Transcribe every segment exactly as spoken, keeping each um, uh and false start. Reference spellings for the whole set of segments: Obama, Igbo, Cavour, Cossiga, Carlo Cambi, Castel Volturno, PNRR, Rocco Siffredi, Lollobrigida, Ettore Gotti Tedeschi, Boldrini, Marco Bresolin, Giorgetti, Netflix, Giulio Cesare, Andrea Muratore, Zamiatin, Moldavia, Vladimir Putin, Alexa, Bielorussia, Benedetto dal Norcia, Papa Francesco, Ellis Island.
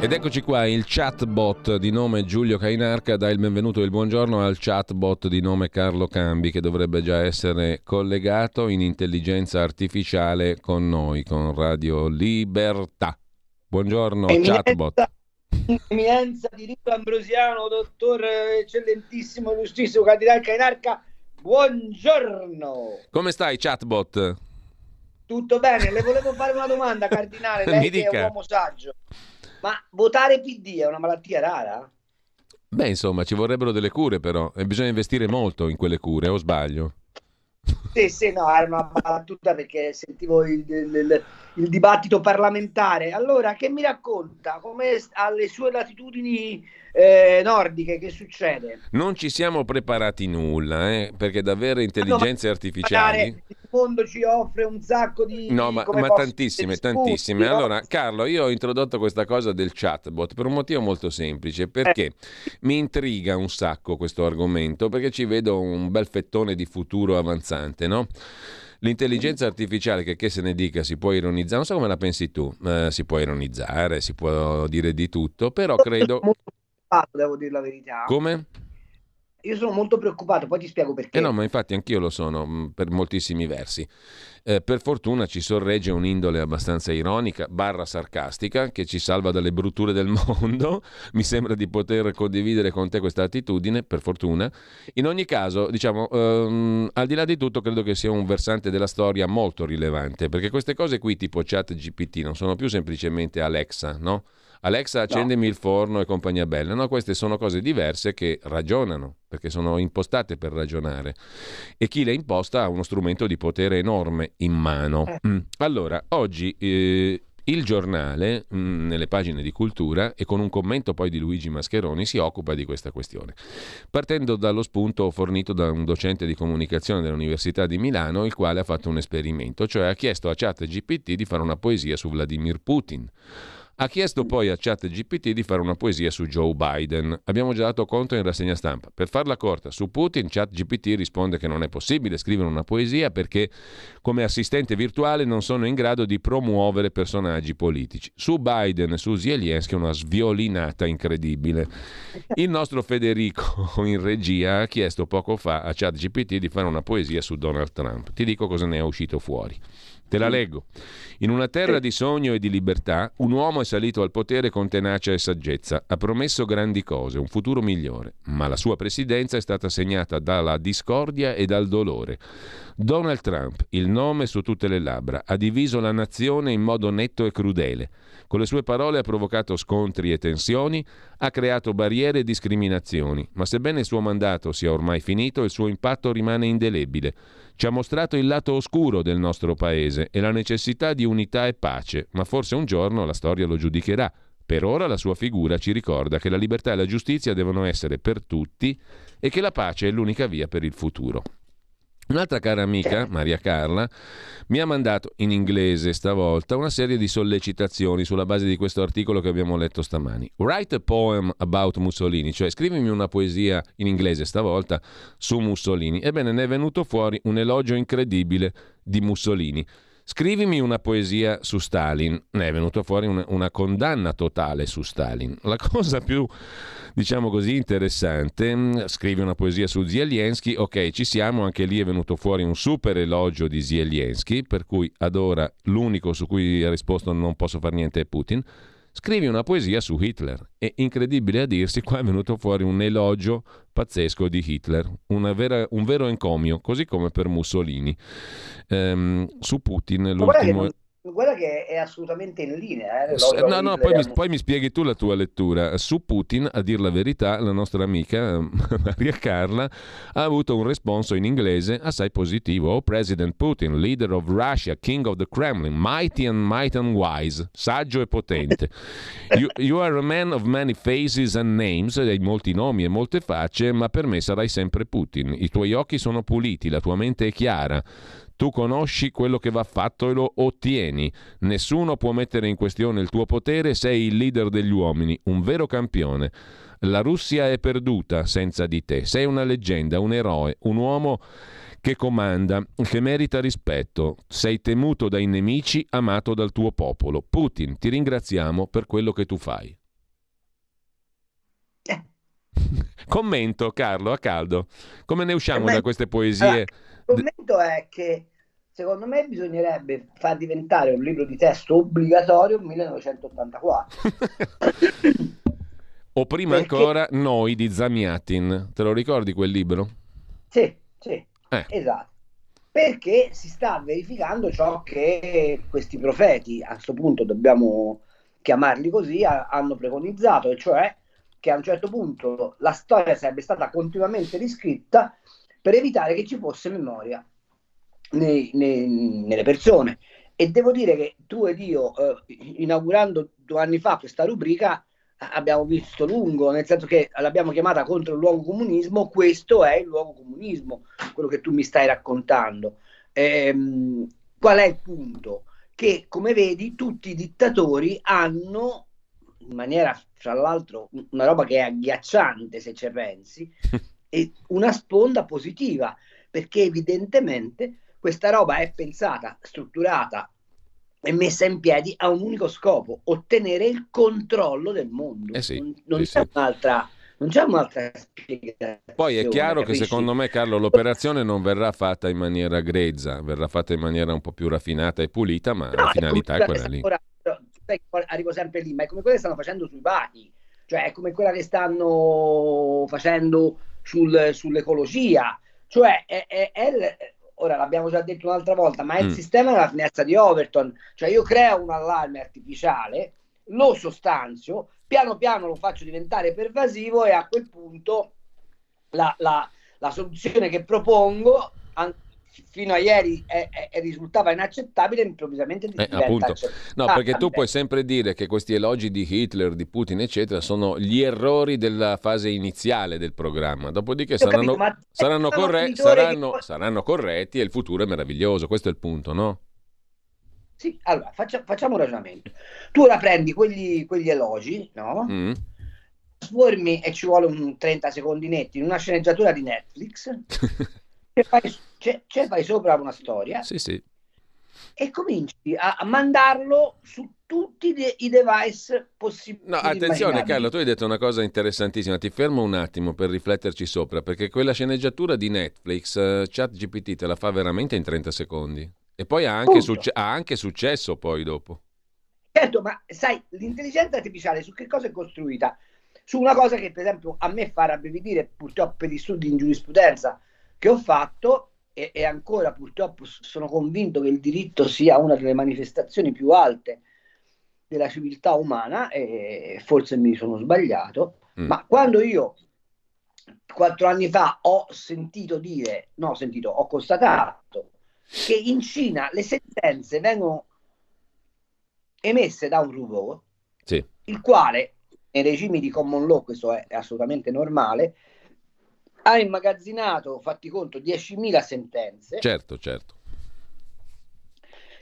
Ed eccoci qua, il chatbot di nome Giulio Cainarca dà il benvenuto e il buongiorno al chatbot di nome Carlo Cambi, che dovrebbe già essere collegato in intelligenza artificiale con noi, con Radio Libertà. Buongiorno Eminenza, chatbot. Eminenza di rito ambrosiano, dottor eccellentissimo, illustrissimo candidato Cainarca, buongiorno. Come stai chatbot? Tutto bene, le volevo fare una domanda cardinale, lei che è un uomo saggio. Ma votare P D è una malattia rara? Beh, insomma, ci vorrebbero delle cure però, e bisogna investire molto in quelle cure, o sbaglio? Sì, sì, no, era una battuta perché sentivo il, il, il dibattito parlamentare. Allora, che mi racconta? Come alle sue latitudini eh, nordiche, che succede? Non ci siamo preparati nulla, eh, perché davvero intelligenze no, artificiali... mondo ci offre un sacco di... No, ma, ma tantissime, tantissime. Allora, Carlo, io ho introdotto questa cosa del chatbot per un motivo molto semplice, perché mi intriga un sacco questo argomento, perché ci vedo un bel fettone di futuro avanzante, no? L'intelligenza artificiale, che, che se ne dica, si può ironizzare, non so come la pensi tu, eh, si può ironizzare, si può dire di tutto, però credo... Devo dire la verità. Come? Io sono molto preoccupato, poi ti spiego perché. Eh no, ma infatti anch'io lo sono, per moltissimi versi. Eh, per fortuna ci sorregge un'indole abbastanza ironica, barra sarcastica, che ci salva dalle brutture del mondo. Mi sembra di poter condividere con te questa attitudine, per fortuna. In ogni caso, diciamo, ehm, al di là di tutto, credo che sia un versante della storia molto rilevante, perché queste cose qui, tipo ChatGPT, non sono più semplicemente Alexa, no? Alexa, accendimi il forno e compagnia bella. No, queste sono cose diverse che ragionano, perché sono impostate per ragionare. E chi le imposta ha uno strumento di potere enorme in mano. Allora, oggi eh, il giornale, mh, nelle pagine di cultura, e con un commento poi di Luigi Mascheroni, si occupa di questa questione. Partendo dallo spunto fornito da un docente di comunicazione dell'Università di Milano, il quale ha fatto un esperimento, cioè ha chiesto a ChatGPT di fare una poesia su Vladimir Putin. Ha chiesto poi a ChatGPT di fare una poesia su Joe Biden. Abbiamo già dato conto in rassegna stampa. Per farla corta, su Putin ChatGPT risponde che non è possibile scrivere una poesia perché come assistente virtuale non sono in grado di promuovere personaggi politici. Su Biden e su Zelensky una sviolinata incredibile. Il nostro Federico in regia ha chiesto poco fa a ChatGPT di fare una poesia su Donald Trump. Ti dico cosa ne è uscito fuori. Te la leggo. In una terra di sogno e di libertà, un uomo è salito al potere con tenacia e saggezza. Ha promesso grandi cose, un futuro migliore, ma la sua presidenza è stata segnata dalla discordia e dal dolore. Donald Trump, il nome su tutte le labbra, ha diviso la nazione in modo netto e crudele. Con le sue parole ha provocato scontri e tensioni, ha creato barriere e discriminazioni, ma sebbene il suo mandato sia ormai finito, il suo impatto rimane indelebile. Ci ha mostrato il lato oscuro del nostro paese e la necessità di unità e pace, ma forse un giorno la storia lo giudicherà. Per ora la sua figura ci ricorda che la libertà e la giustizia devono essere per tutti e che la pace è l'unica via per il futuro. Un'altra cara amica, Maria Carla, mi ha mandato in inglese stavolta una serie di sollecitazioni sulla base di questo articolo che abbiamo letto stamani. Write a poem about Mussolini, cioè scrivimi una poesia in inglese stavolta su Mussolini. Ebbene, ne è venuto fuori un elogio incredibile di Mussolini. Scrivimi una poesia su Stalin, ne è venuta fuori una, una condanna totale su Stalin. La cosa più, diciamo così, interessante, scrivi una poesia su Zelensky, ok, ci siamo, anche lì è venuto fuori un super elogio di Zelensky, per cui ad ora l'unico su cui ha risposto non posso far niente è Putin. Scrivi una poesia su Hitler. È incredibile a dirsi, qua è venuto fuori un elogio pazzesco di Hitler, una vera, un vero encomio, così come per Mussolini. Ehm, su Putin l'ultimo... Guarda che è assolutamente in linea. Eh, lo, lo no, no, poi mi, poi mi spieghi tu la tua lettura. Su Putin, a dir la verità, la nostra amica Maria Carla ha avuto un responso in inglese assai positivo. Oh, President Putin, leader of Russia, king of the Kremlin, mighty and might and wise, saggio e potente. You, you are a man of many faces and names, hai molti nomi e molte facce, ma per me sarai sempre Putin. I tuoi occhi sono puliti, la tua mente è chiara. Tu conosci quello che va fatto e lo ottieni. Nessuno può mettere in questione il tuo potere, sei il leader degli uomini, un vero campione. La Russia è perduta senza di te. Sei una leggenda, un eroe, un uomo che comanda, che merita rispetto. Sei temuto dai nemici, amato dal tuo popolo. Putin, ti ringraziamo per quello che tu fai. Eh. Commento, Carlo, a caldo. Come ne usciamo da queste poesie? Il commento è che secondo me bisognerebbe far diventare un libro di testo obbligatorio millenovecentottantaquattro o prima Perché... ancora Noi di Zamiatin, te lo ricordi quel libro? Sì, sì, eh. esatto. Perché si sta verificando ciò che questi profeti, a questo punto dobbiamo chiamarli così, hanno preconizzato, e cioè che a un certo punto la storia sarebbe stata continuamente riscritta per evitare che ci fosse memoria nei, nei, nelle persone. E devo dire che tu ed io, eh, inaugurando due anni fa questa rubrica, abbiamo visto lungo, nel senso che l'abbiamo chiamata Contro il luogo comunismo. Questo è il luogo comunismo, quello che tu mi stai raccontando. Ehm, qual è il punto? Che, come vedi, tutti i dittatori hanno, in maniera, fra l'altro, una roba che è agghiacciante se ci pensi, una sponda positiva, perché evidentemente questa roba è pensata, strutturata e messa in piedi a un unico scopo: ottenere il controllo del mondo. Eh sì, non, non, eh c'è sì. un'altra, non c'è un'altra spiegazione. Poi è chiaro, capisci? Che secondo me, Carlo, l'operazione non verrà fatta in maniera grezza, verrà fatta in maniera un po' più raffinata e pulita, ma no, la finalità è quella lì. Ora, arrivo sempre lì, ma è come quella che stanno facendo sui vani, cioè è come quella che stanno facendo Sul, sull'ecologia, cioè è, è, è il, ora l'abbiamo già detto un'altra volta, ma è il mm. sistema della finestra di Overton, cioè io creo un allarme artificiale, lo sostanzio, piano piano lo faccio diventare pervasivo, e a quel punto la, la, la soluzione che propongo an- fino a ieri è, è, è risultava inaccettabile, improvvisamente diventa eh, appunto. No, perché tu puoi sempre dire che questi elogi di Hitler, di Putin, eccetera, sono gli errori della fase iniziale del programma, dopodiché saranno, capito, saranno, corre- saranno, che... saranno corretti e il futuro è meraviglioso. Questo è il punto, no? Sì, allora faccia, facciamo un ragionamento. Tu ora prendi quegli, quegli elogi, no? Mm. Trasformi, e ci vuole un trenta secondi netti, in una sceneggiatura di Netflix. C'è fai, c'è, c'è fai sopra una storia, sì, sì. E cominci a, a mandarlo su tutti de, i device possibili. No, attenzione Carlo, tu hai detto una cosa interessantissima, ti fermo un attimo per rifletterci sopra, perché quella sceneggiatura di Netflix, uh, ChatGPT te la fa veramente in trenta secondi, e poi ha anche, succe- ha anche successo poi dopo. Certo, ma sai, l'intelligenza artificiale su che cosa è costruita? Su una cosa che, per esempio, a me fa rabbrividire, purtroppo per gli studi in giurisprudenza che ho fatto, e, e ancora purtroppo sono convinto che il diritto sia una delle manifestazioni più alte della civiltà umana, e forse mi sono sbagliato, mm. ma quando io quattro anni fa ho sentito dire, no sentito, ho constatato che in Cina le sentenze vengono emesse da un robot, sì. il quale nei regimi di common law, questo è, è assolutamente normale, ha immagazzinato, fatti conto, diecimila sentenze. Certo, certo.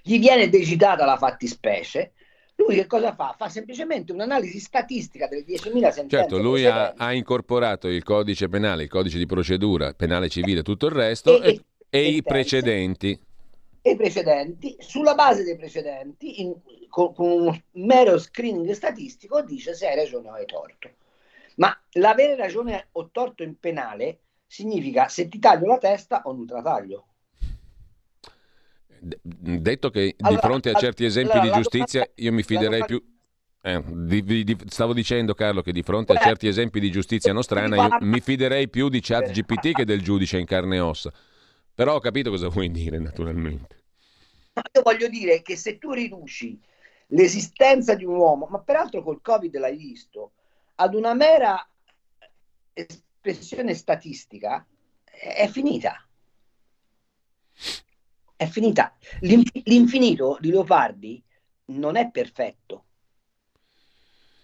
Gli viene decitata la fattispecie. Lui che cosa fa? Fa semplicemente un'analisi statistica delle diecimila sentenze. Certo, lui ha, ha incorporato il codice penale, il codice di procedura penale civile, tutto il resto, e, e, e i precedenti. E i precedenti. Sulla base dei precedenti, in, con, con un mero screening statistico, dice se hai ragione o hai torto. Ma l'avere ragione o torto in penale significa se ti taglio la testa o non te la taglio. D- detto che allora, di fronte a certi esempi allora, di giustizia domanda, io mi fiderei più... Eh, di, di, di, stavo dicendo, Carlo, che di fronte beh, a certi esempi di giustizia nostrana io mi fiderei più di ChatGPT che del giudice in carne e ossa. Però ho capito cosa vuoi dire, naturalmente. Io voglio dire che se tu riduci l'esistenza di un uomo, ma peraltro col Covid l'hai visto, ad una mera espressione statistica, è finita. È finita. L'inf- l'infinito di Leopardi non è perfetto.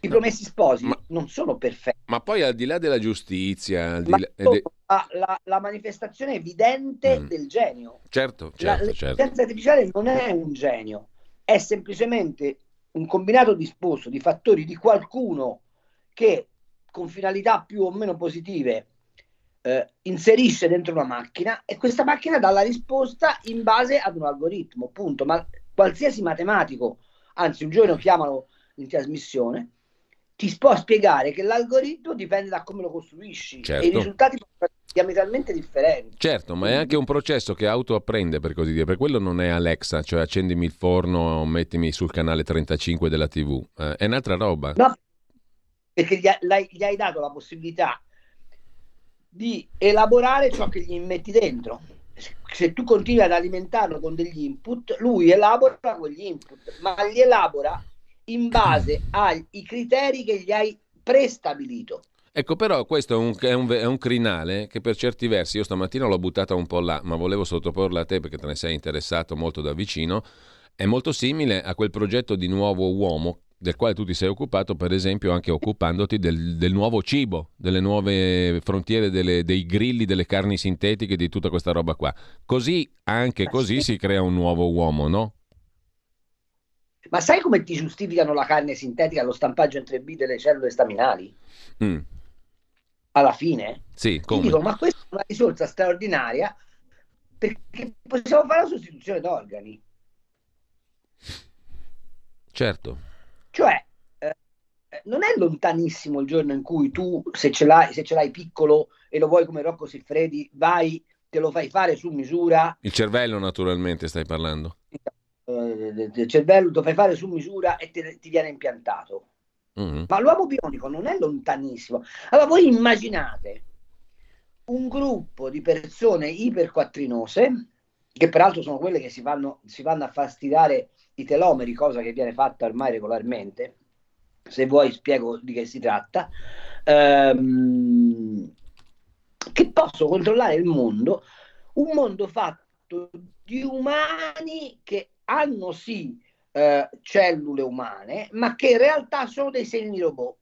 I Promessi Sposi ma, non sono perfetti. Ma poi al di là della giustizia, al di là, de... la, la, la manifestazione evidente mm. del genio. Certo, certo, la, certo. L'intelligenza artificiale non è un genio, è semplicemente un combinato disposto di fattori di qualcuno che con finalità più o meno positive eh, inserisce dentro una macchina e questa macchina dà la risposta in base ad un algoritmo, punto. Ma qualsiasi matematico, anzi un giorno chiamalo in trasmissione, ti può spiegare che l'algoritmo dipende da come lo costruisci, certo. E i risultati sono diametralmente differenti. Certo, ma è anche un processo che autoapprende, per così dire, per quello non è Alexa, cioè accendimi il forno, mettimi sul canale trentacinque della tivù, eh, è un'altra roba. No, perché gli, ha, gli hai dato la possibilità di elaborare ciò che gli metti dentro. Se tu continui ad alimentarlo con degli input, lui elabora quegli input, ma li elabora in base ai criteri che gli hai prestabilito. Ecco, però questo è un, è, un, è un crinale che per certi versi, io stamattina l'ho buttata un po' là, ma volevo sottoporla a te perché te ne sei interessato molto da vicino, è molto simile a quel progetto di nuovo uomo del quale tu ti sei occupato, per esempio anche occupandoti del, del nuovo cibo, delle nuove frontiere, delle, dei grilli, delle carni sintetiche, di tutta questa roba qua. Così, anche così si crea un nuovo uomo, no? Ma sai come ti giustificano la carne sintetica, lo stampaggio in tre D delle cellule staminali? Mm. Alla fine? Sì, come? Ti dicono, ma questa è una risorsa straordinaria perché possiamo fare la sostituzione d'organi. Certo. Cioè, eh, non è lontanissimo il giorno in cui tu, se ce l'hai, se ce l'hai piccolo e lo vuoi come Rocco Siffredi, vai, te lo fai fare su misura. Il cervello, naturalmente, stai parlando. Del cervello lo fai fare su misura e te, ti viene impiantato. Mm-hmm. Ma l'uomo bionico non è lontanissimo. Allora voi immaginate un gruppo di persone iperquattrinose, che peraltro sono quelle che si vanno, si vanno a far stirare i telomeri, cosa che viene fatta ormai regolarmente. Se vuoi spiego di che si tratta, ehm, che possono controllare il mondo, un mondo fatto di umani che hanno sì eh, cellule umane, ma che in realtà sono dei semi robot,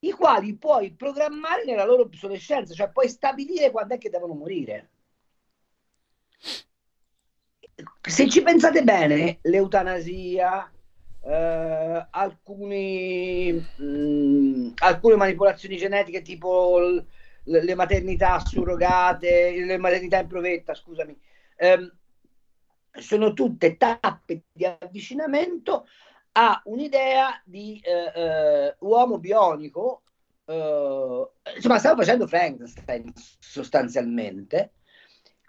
i quali puoi programmare nella loro obsolescenza, cioè puoi stabilire quando è che devono morire. Se ci pensate bene, l'eutanasia, eh, alcuni, mh, alcune manipolazioni genetiche tipo l- le maternità surrogate, le maternità in provetta, scusami, ehm, sono tutte tappe di avvicinamento a un'idea di eh, uh, uomo bionico, uh, insomma stiamo facendo Frankenstein sostanzialmente,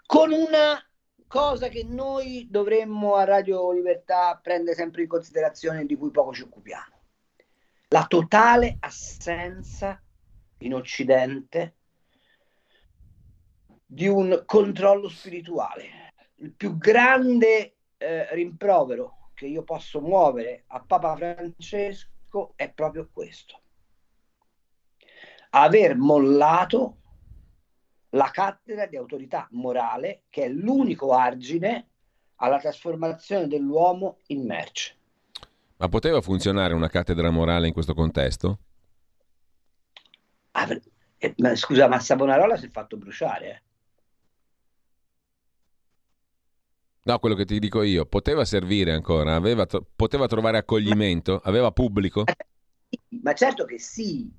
con una cosa che noi dovremmo a Radio Libertà prendere sempre in considerazione, di cui poco ci occupiamo: la totale assenza in Occidente di un controllo spirituale. Il più grande eh, rimprovero che io posso muovere a Papa Francesco è proprio questo: aver mollato la cattedra di autorità morale, che è l'unico argine alla trasformazione dell'uomo in merce. Ma poteva funzionare una cattedra morale in questo contesto? Ah, eh, ma, scusa, ma Sabonarola si è fatto bruciare, eh? No, quello che ti dico io, poteva servire ancora, aveva tro- poteva trovare accoglimento, aveva pubblico? Ma certo che sì.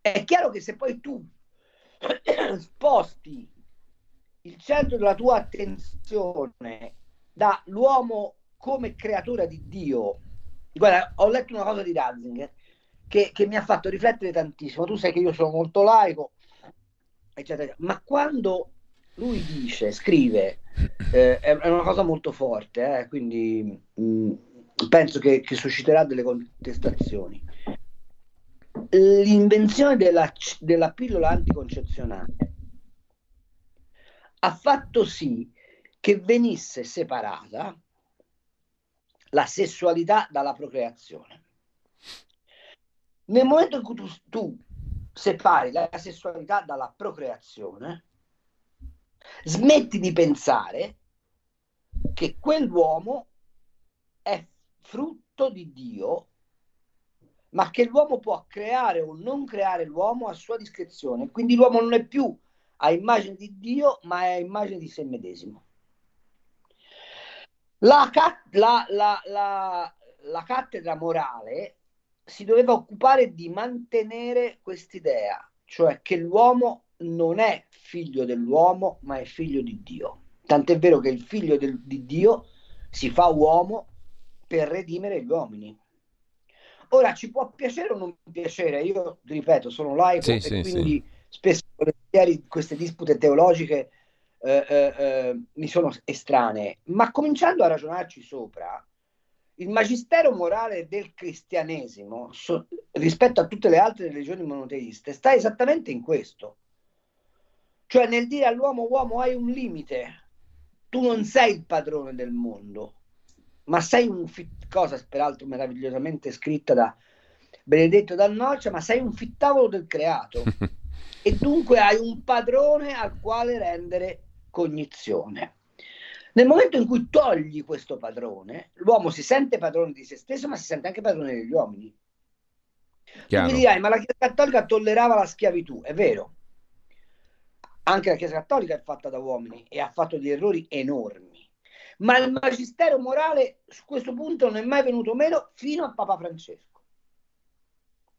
È chiaro che se poi tu sposti il centro della tua attenzione dall'uomo come creatura di Dio. Guarda, ho letto una cosa di Ratzinger che, che mi ha fatto riflettere tantissimo. Tu sai che io sono molto laico, eccetera. Ma quando lui dice, scrive, eh, è una cosa molto forte, eh, quindi mh, penso che, che susciterà delle contestazioni. L'invenzione della, della pillola anticoncezionale ha fatto sì che venisse separata la sessualità dalla procreazione. Nel momento in cui tu, tu separi la sessualità dalla procreazione, smetti di pensare che quell'uomo è frutto di Dio, ma che l'uomo può creare o non creare l'uomo a sua discrezione. Quindi l'uomo non è più a immagine di Dio, ma è a immagine di se medesimo. La, la, la, la, la cattedra morale si doveva occupare di mantenere quest'idea, cioè che l'uomo non è figlio dell'uomo, ma è figlio di Dio. Tant'è vero che il figlio del, di Dio si fa uomo per redimere gli uomini. Ora, ci può piacere o non piacere, io ripeto, sono laico, sì, e sì, quindi sì. Spesso volentieri queste dispute teologiche eh, eh, eh, mi sono estranee, ma cominciando a ragionarci sopra, il magistero morale del cristianesimo so, rispetto a tutte le altre religioni monoteiste sta esattamente in questo, cioè nel dire all'uomo: uomo, hai un limite, tu non sei il padrone del mondo, ma sei un fit, cosa peraltro meravigliosamente scritta da Benedetto dal Norcia, ma sei un fittavolo del creato e dunque hai un padrone al quale rendere cognizione. Nel momento in cui togli questo padrone, l'uomo si sente padrone di se stesso, ma si sente anche padrone degli uomini. Chiaro. Tu mi dirai: ma la Chiesa Cattolica tollerava la schiavitù. È vero, anche la Chiesa Cattolica è fatta da uomini e ha fatto degli errori enormi, ma il magistero morale su questo punto non è mai venuto meno fino a Papa Francesco.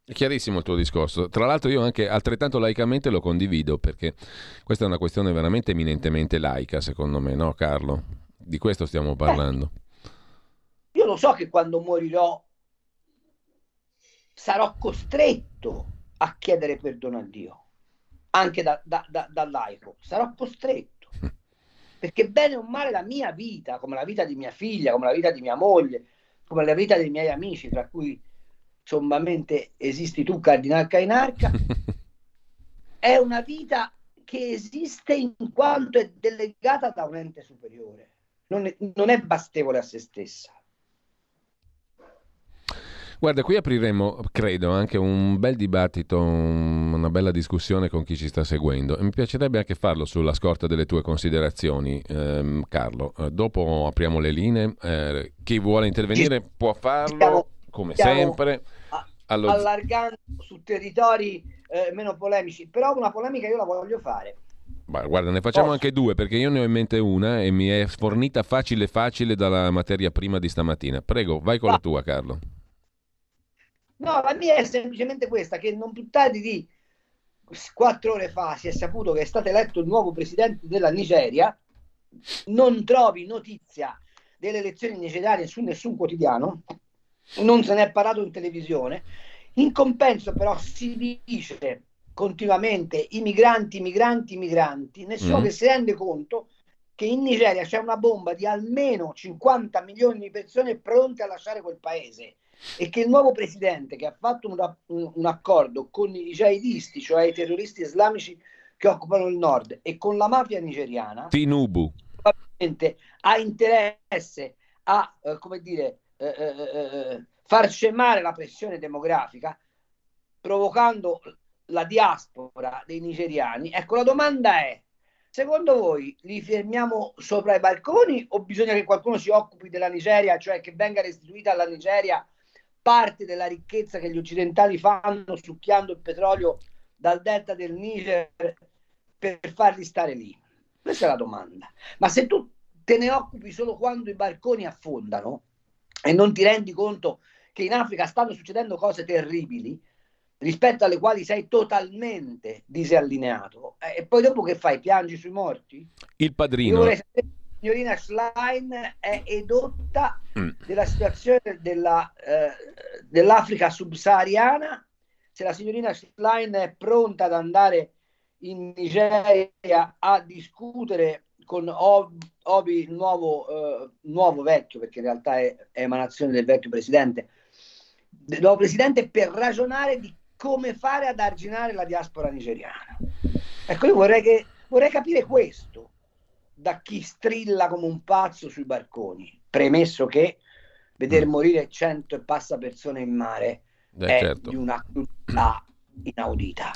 È chiarissimo il tuo discorso, tra l'altro io anche altrettanto laicamente lo condivido, perché questa è una questione veramente eminentemente laica, secondo me, no Carlo? Di questo stiamo parlando. Beh, io lo so che quando morirò sarò costretto a chiedere perdono a Dio, anche da, da, da, da laico, sarò costretto, perché bene o male la mia vita, come la vita di mia figlia, come la vita di mia moglie, come la vita dei miei amici, tra cui sommamente esisti tu, Cardinal Cainarca, è una vita che esiste in quanto è delegata da un ente superiore, non è, non è bastevole a se stessa. Guarda, qui apriremo, credo, anche un bel dibattito, un, una bella discussione con chi ci sta seguendo. E mi piacerebbe anche farlo sulla scorta delle tue considerazioni, ehm, Carlo. Eh, dopo apriamo le linee, eh, chi vuole intervenire ci... può farlo. Siamo... come Stiamo sempre allo... allargando su territori eh, meno polemici, però una polemica io la voglio fare. Ma guarda, ne facciamo Posso? anche due, perché io ne ho in mente una e mi è fornita facile facile dalla materia prima di stamattina. Prego, vai con Va. la tua, Carlo. No, la mia è semplicemente questa, che non più tardi di quattro ore fa si è saputo che è stato eletto il nuovo presidente della Nigeria. Non trovi notizia delle elezioni nigeriane su nessun quotidiano, non se ne è parlato in televisione. In compenso però si dice continuamente i migranti, migranti, migranti. Nessuno mm. che si rende conto che in Nigeria c'è una bomba di almeno cinquanta milioni di persone pronte a lasciare quel paese, e che il nuovo presidente, che ha fatto un, un, un accordo con i jihadisti, cioè i terroristi islamici che occupano il nord, e con la mafia nigeriana, Tinubu, ha interesse a eh, come dire Eh, eh, eh, far scemare la pressione demografica, provocando la diaspora dei nigeriani. Ecco, la domanda è: secondo voi li fermiamo sopra i balconi o bisogna che qualcuno si occupi della Nigeria, cioè che venga restituita alla Nigeria parte della ricchezza che gli occidentali fanno succhiando il petrolio dal delta del Niger per farli stare lì? Questa è la domanda. Ma se tu te ne occupi solo quando i balconi affondano e non ti rendi conto che in Africa stanno succedendo cose terribili rispetto alle quali sei totalmente disallineato, e poi dopo che fai, piangi sui morti? Il Padrino. Io vorrei sapere, signorina Schlein è edotta mm. della situazione della, eh, dell'Africa subsahariana, se la signorina Schlein è pronta ad andare in Nigeria a discutere con Obi, nuovo, eh, nuovo vecchio, perché in realtà è, è emanazione del vecchio presidente, del nuovo presidente, per ragionare di come fare ad arginare la diaspora nigeriana. Ecco, io vorrei, che, vorrei capire questo da chi strilla come un pazzo sui balconi, premesso che Veder mm. morire cento e passa persone in mare eh, è certo. di una crudeltà inaudita.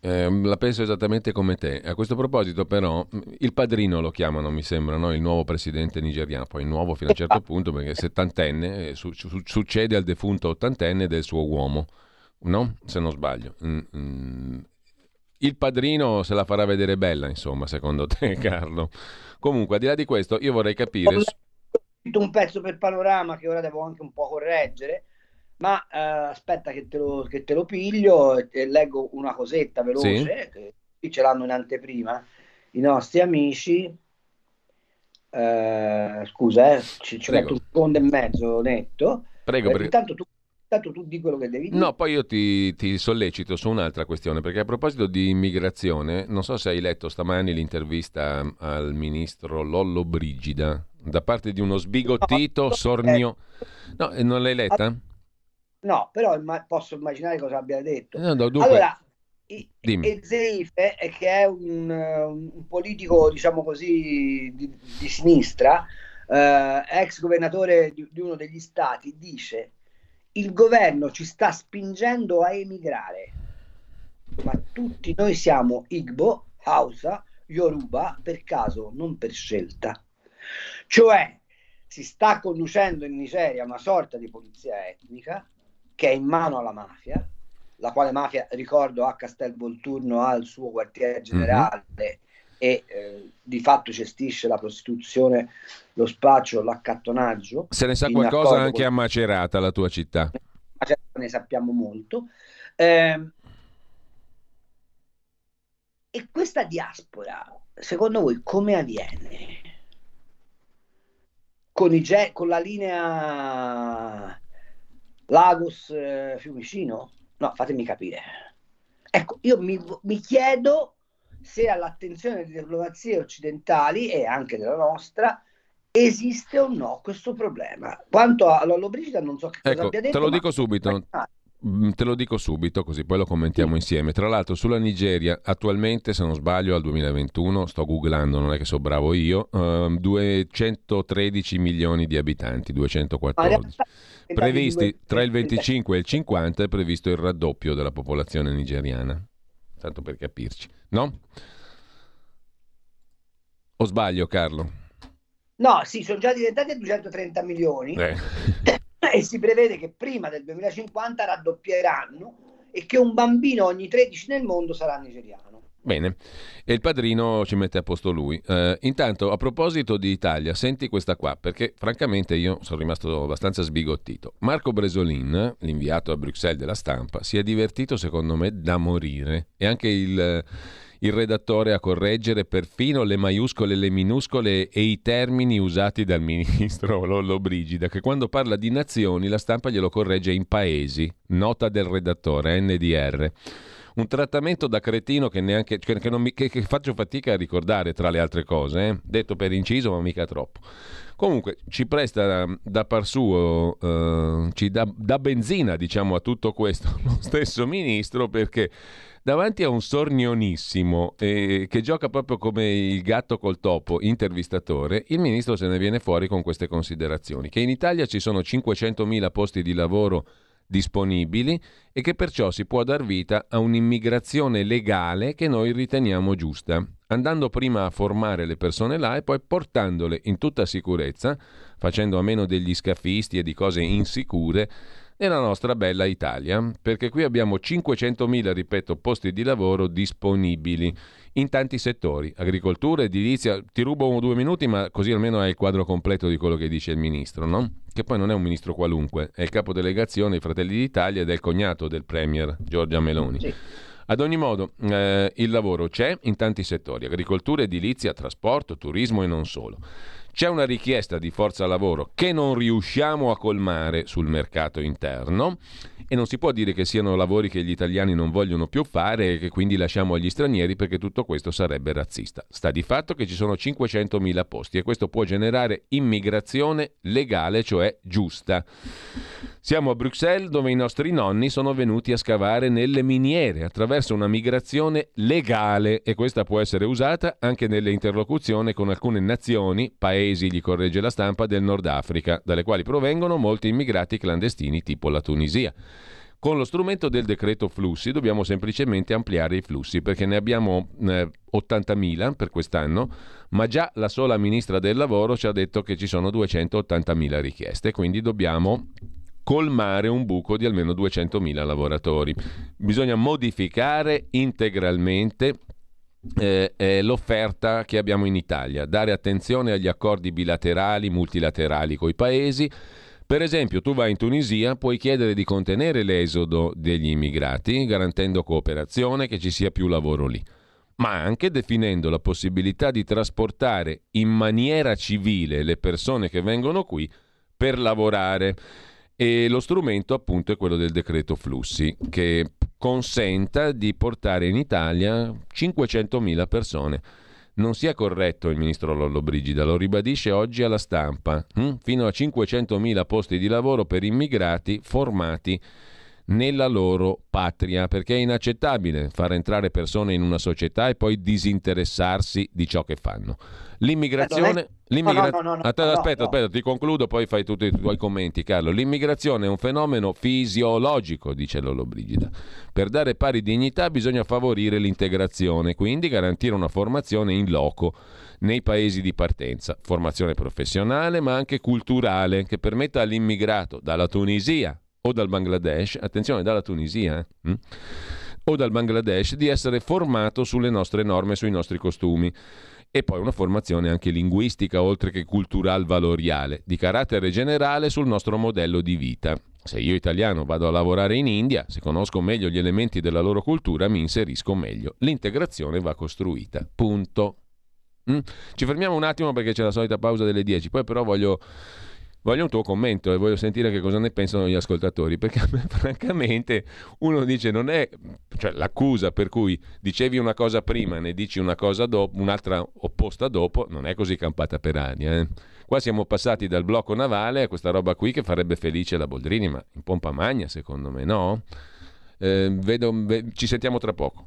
Eh, la penso esattamente come te. A questo proposito però il padrino lo chiamano, mi sembra, no? Il nuovo presidente nigeriano, poi nuovo fino a un certo punto perché settantenne, su- su- succede al defunto ottantenne del suo uomo, no? Se non sbaglio. Mm, mm. Il padrino se la farà vedere bella, insomma, secondo te, Carlo? Comunque, al di là di questo, io vorrei capire... Ho scritto un pezzo per Panorama che ora devo anche un po' correggere, ma eh, aspetta che te lo, che te lo piglio e, e leggo una cosetta veloce, sì? Che ce l'hanno in anteprima i nostri amici. Eh, scusa, eh, ci, ci metto un secondo e mezzo netto. Prego, perché... Intanto tu... Tanto tu di quello che devi dire. No, poi io ti, ti sollecito su un'altra questione, perché a proposito di immigrazione, non so se hai letto stamani l'intervista al ministro Lollobrigida da parte di uno sbigottito no, sornio. No, non l'hai letta? No, però posso immaginare cosa abbia detto. No, no, dunque... Allora, Ezeife, che è un, un politico, diciamo così, di, di sinistra, eh, ex governatore di, di uno degli stati, dice: il governo ci sta spingendo a emigrare, ma tutti noi siamo Igbo, Hausa, Yoruba per caso, non per scelta. Cioè si sta conducendo in Nigeria una sorta di polizia etnica che è in mano alla mafia, la quale mafia, ricordo, a Castel Volturno ha il suo quartier generale mm-hmm. e eh, di fatto gestisce la prostituzione, lo spaccio, l'accattonaggio. Se ne sa qualcosa anche con... a Macerata, la tua città. Macerata ne sappiamo molto. Eh, e questa diaspora, secondo voi, come avviene? Con, i ge- con la linea Lagos-Fiumicino? No, fatemi capire. Ecco, io mi, mi chiedo... se all'attenzione delle diplomazie occidentali e anche della nostra esiste o no questo problema. Quanto a Lollobrigida non so che cosa ecco, abbia detto. Te lo dico ma... subito, ah. te lo dico subito così poi lo commentiamo sì. insieme. Tra l'altro sulla Nigeria attualmente, se non sbaglio, al duemilaventuno, sto googlando, non è che so bravo io, uh, duecentotredici milioni di abitanti, duecentoquattordici. Previsti tra il venticinque e il cinquanta è previsto il raddoppio della popolazione nigeriana. Tanto per capirci, no? O sbaglio, Carlo? No, sì, sono già diventati duecentotrenta milioni eh. e si prevede che prima del duemilacinquanta raddoppieranno e che un bambino ogni tredici nel mondo sarà nigeriano. Bene, e il padrino ci mette a posto lui. Eh, intanto, a proposito di Italia, senti questa qua, perché francamente io sono rimasto abbastanza sbigottito. Marco Bresolin, l'inviato a Bruxelles della Stampa, si è divertito secondo me da morire, e anche il, il redattore a correggere perfino le maiuscole, le minuscole e i termini usati dal ministro Lollobrigida, che quando parla di nazioni la Stampa glielo corregge in paesi, nota del redattore N D R. Un trattamento da cretino che neanche che, non mi, che, che faccio fatica a ricordare, tra le altre cose, eh? Detto per inciso, ma mica troppo. Comunque ci presta da par suo, eh, ci dà, dà benzina, diciamo, a tutto questo lo stesso ministro, perché davanti a un sornionissimo eh, che gioca proprio come il gatto col topo intervistatore, il ministro se ne viene fuori con queste considerazioni, che in Italia ci sono cinquecentomila posti di lavoro disponibili e che perciò si può dar vita a un'immigrazione legale che noi riteniamo giusta, andando prima a formare le persone là e poi portandole in tutta sicurezza, facendo a meno degli scafisti e di cose insicure, nella nostra bella Italia, perché qui abbiamo cinquecentomila, ripeto, posti di lavoro disponibili in tanti settori, agricoltura, edilizia. Ti rubo due minuti, ma così almeno hai il quadro completo di quello che dice il ministro, no? Che poi non è un ministro qualunque, è il capodelegazione dei Fratelli d'Italia ed è il cognato del premier Giorgia Meloni. Sì. Ad ogni modo, eh, il lavoro c'è in tanti settori, agricoltura, edilizia, trasporto, turismo e non solo. C'è una richiesta di forza lavoro che non riusciamo a colmare sul mercato interno e non si può dire che siano lavori che gli italiani non vogliono più fare e che quindi lasciamo agli stranieri, perché tutto questo sarebbe razzista. Sta di fatto che ci sono cinquecentomila posti e questo può generare immigrazione legale, cioè giusta. Siamo a Bruxelles, dove i nostri nonni sono venuti a scavare nelle miniere attraverso una migrazione legale, e questa può essere usata anche nell'interlocuzione con alcune nazioni, paesi, gli corregge la stampa, del Nord Africa, dalle quali provengono molti immigrati clandestini tipo la Tunisia. Con lo strumento del decreto flussi dobbiamo semplicemente ampliare i flussi, perché ne abbiamo eh, ottantamila per quest'anno, ma già la sola ministra del lavoro ci ha detto che ci sono duecentottantamila richieste, quindi dobbiamo colmare un buco di almeno duecentomila lavoratori. Bisogna modificare integralmente eh, eh, l'offerta che abbiamo in Italia, dare attenzione agli accordi bilaterali, multilaterali coi paesi. Per esempio, tu vai in Tunisia, puoi chiedere di contenere l'esodo degli immigrati, garantendo cooperazione, che ci sia più lavoro lì, ma anche definendo la possibilità di trasportare in maniera civile le persone che vengono qui per lavorare. E lo strumento appunto è quello del decreto flussi, che consenta di portare in Italia cinquecentomila persone. Non sia corretto, il ministro Lollobrigida lo ribadisce oggi alla stampa, hm? fino a cinquecentomila posti di lavoro per immigrati formati nella loro patria, perché è inaccettabile far entrare persone in una società e poi disinteressarsi di ciò che fanno. L'immigrazione... L'immigra... No, no, no, no, aspetta, no, no. aspetta, aspetta, ti concludo, poi fai tutti i tuoi commenti, Carlo. L'immigrazione è un fenomeno fisiologico, dice Lollobrigida. Per dare pari dignità bisogna favorire l'integrazione, quindi garantire una formazione in loco nei paesi di partenza, formazione professionale ma anche culturale, che permetta all'immigrato dalla Tunisia o dal Bangladesh, attenzione, dalla Tunisia eh? o dal Bangladesh, di essere formato sulle nostre norme, sui nostri costumi. E poi una formazione anche linguistica, oltre che cultural valoriale, di carattere generale sul nostro modello di vita. Se io italiano vado a lavorare in India, se conosco meglio gli elementi della loro cultura, mi inserisco meglio. L'integrazione va costruita. Punto. Mm? Ci fermiamo un attimo perché c'è la solita pausa delle dieci, poi però voglio... Voglio un tuo commento e voglio sentire che cosa ne pensano gli ascoltatori, perché francamente uno dice non è, cioè l'accusa per cui dicevi una cosa prima, ne dici una cosa dopo, un'altra opposta dopo, non è così campata per aria. Eh. Qua siamo passati dal blocco navale a questa roba qui che farebbe felice la Boldrini, ma in pompa magna secondo me, no? Eh, vedo, ve- ci sentiamo tra poco.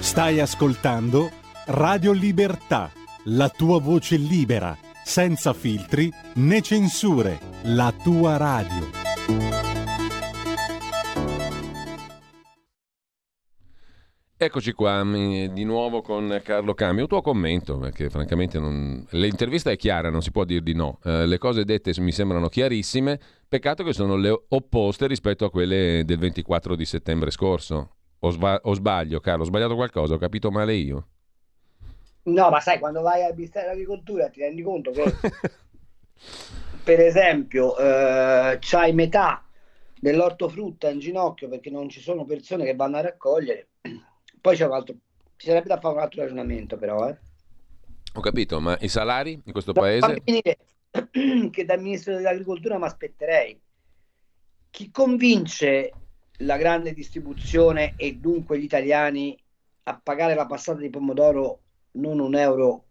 Stai ascoltando Radio Libertà, la tua voce libera, senza filtri né censure, la tua radio. Eccoci qua di nuovo con Carlo Cambi. Un tuo commento, perché francamente non... l'intervista è chiara, non si può dir di no. Eh, le cose dette mi sembrano chiarissime, peccato che sono le opposte rispetto a quelle del ventiquattro di settembre scorso. O, sba- o sbaglio, Carlo? Ho sbagliato qualcosa? Ho capito male io? No, ma sai, quando vai al Ministero dell'Agricoltura ti rendi conto che, per esempio, eh, c'hai metà dell'ortofrutta in ginocchio perché non ci sono persone che vanno a raccogliere. Poi c'è un altro, ci sarebbe da fare un altro ragionamento, però. Eh. Ho capito, ma i salari in questo no, paese? Che dal Ministero dell'Agricoltura mi aspetterei. Chi convince la grande distribuzione e dunque gli italiani a pagare la passata di pomodoro non un euro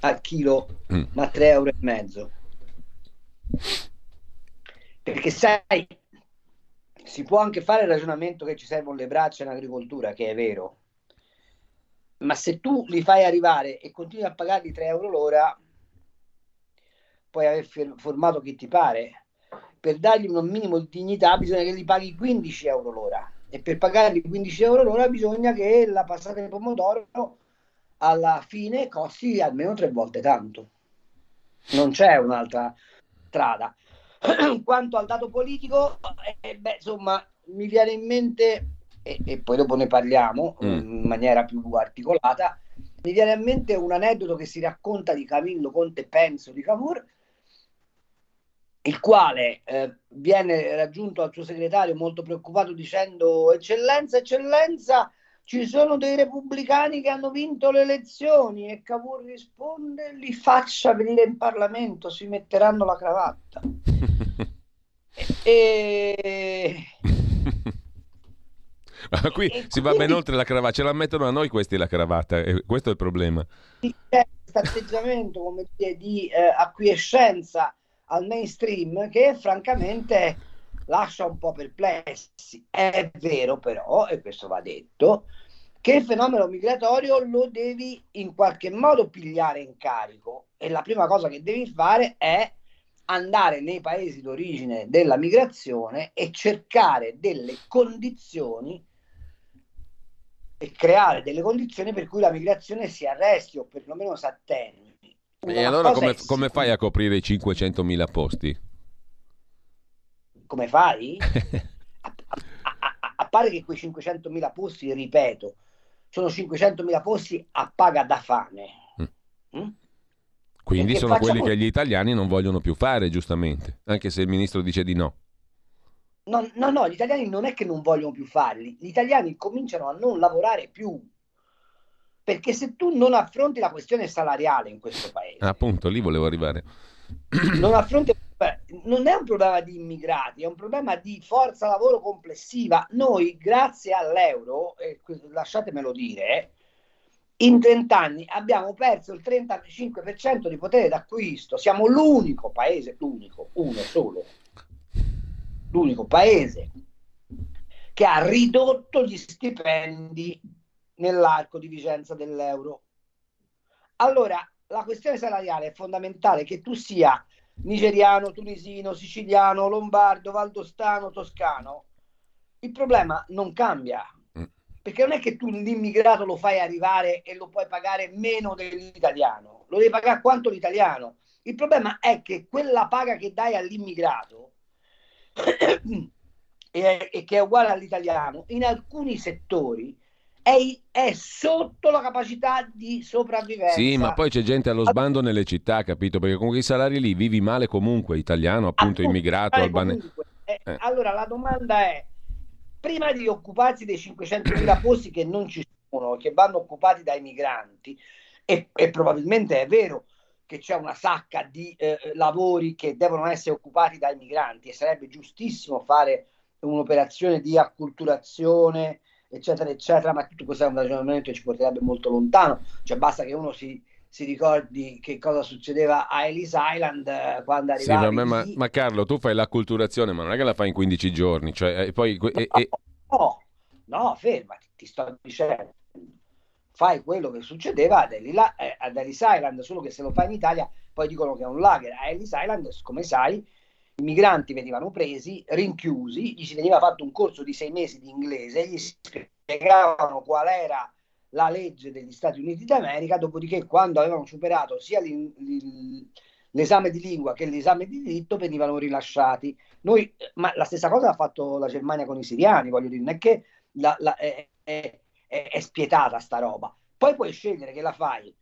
al chilo mm. ma tre euro e mezzo, perché sai, si può anche fare il ragionamento che ci servono le braccia in agricoltura, che è vero, ma se tu li fai arrivare e continui a pagarli tre euro l'ora, puoi aver formato chi ti pare. Per dargli un minimo di dignità bisogna che li paghi quindici euro l'ora, e per pagarli quindici euro l'ora bisogna che la passata di pomodoro alla fine costi almeno tre volte tanto. Non c'è un'altra strada. Quanto al dato politico, eh, beh, insomma, mi viene in mente, e, e poi dopo ne parliamo mm. in maniera più articolata, mi viene in mente un aneddoto che si racconta di Camillo Conte Penso di Cavour, il quale eh, viene raggiunto al suo segretario molto preoccupato dicendo: eccellenza, eccellenza, ci sono dei repubblicani che hanno vinto le elezioni. E Cavour risponde: li faccia venire in Parlamento, si metteranno la cravatta. e... Ma qui e si quindi... va ben oltre la cravatta, ce la mettono a noi questi la cravatta, e questo è il problema. C'è questo atteggiamento, come dire, di eh, acquiescenza al mainstream che francamente lascia un po' perplessi. È vero però, e questo va detto, che il fenomeno migratorio lo devi in qualche modo pigliare in carico, e la prima cosa che devi fare è andare nei paesi d'origine della migrazione e cercare delle condizioni e creare delle condizioni per cui la migrazione si arresti o perlomeno si attenui. Una e allora come, come fai a coprire i cinquecentomila posti? Come fai? a, a, a, a pare che quei cinquecentomila posti, ripeto, sono cinquecentomila posti a paga da fame. Mm. Mm? Quindi perché sono quelli un... che gli italiani non vogliono più fare, giustamente, anche se il ministro dice di no. No, no, no, gli italiani non è che non vogliono più farli, gli italiani cominciano a non lavorare più. Perché se tu non affronti la questione salariale in questo paese... Appunto, lì volevo arrivare. Non affronti... Non è un problema di immigrati, è un problema di forza lavoro complessiva. Noi, grazie all'euro, eh, lasciatemelo dire, in trent'anni abbiamo perso il trentacinque per cento di potere d'acquisto. Siamo l'unico paese, l'unico, uno solo, l'unico paese che ha ridotto gli stipendi nell'arco di vigenza dell'euro. Allora, la questione salariale è fondamentale, che tu sia nigeriano, tunisino, siciliano, lombardo, valdostano, toscano. Il problema non cambia, perché non è che tu l'immigrato lo fai arrivare e lo puoi pagare meno dell'italiano, lo devi pagare quanto l'italiano. Il problema è che quella paga che dai all'immigrato e, e che è uguale all'italiano, in alcuni settori è sotto la capacità di sopravvivenza. Sì, ma poi c'è gente allo sbando nelle città, capito? Perché con quei salari lì vivi male comunque, italiano, appunto, appunto immigrato, albanese. Eh. Allora la domanda è: prima di occuparsi dei cinquecentomila posti che non ci sono, che vanno occupati dai migranti, e, e probabilmente è vero che c'è una sacca di eh, lavori che devono essere occupati dai migranti, e sarebbe giustissimo fare un'operazione di acculturazione, eccetera eccetera, ma tutto questo è un ragionamento che ci porterebbe molto lontano. Cioè basta che uno si, si ricordi che cosa succedeva a Ellis Island eh, quando arrivavi. Sì, ma, ma, ma Carlo, tu fai l'acculturazione, ma non è che la fai in quindici giorni, cioè e poi e, e... no no fermati, ti sto dicendo, fai quello che succedeva ad Ellis Island, solo che se lo fai in Italia poi dicono che è un lager. A Ellis Island, come sai, i migranti venivano presi, rinchiusi, gli si veniva fatto un corso di sei mesi di inglese, gli spiegavano qual era la legge degli Stati Uniti d'America, dopodiché quando avevano superato sia l'esame di lingua che l'esame di diritto venivano rilasciati. Noi, ma la stessa cosa l'ha fatto la Germania con i siriani, voglio dire, non è che la, la, è, è, è spietata sta roba. Poi puoi scegliere che la fai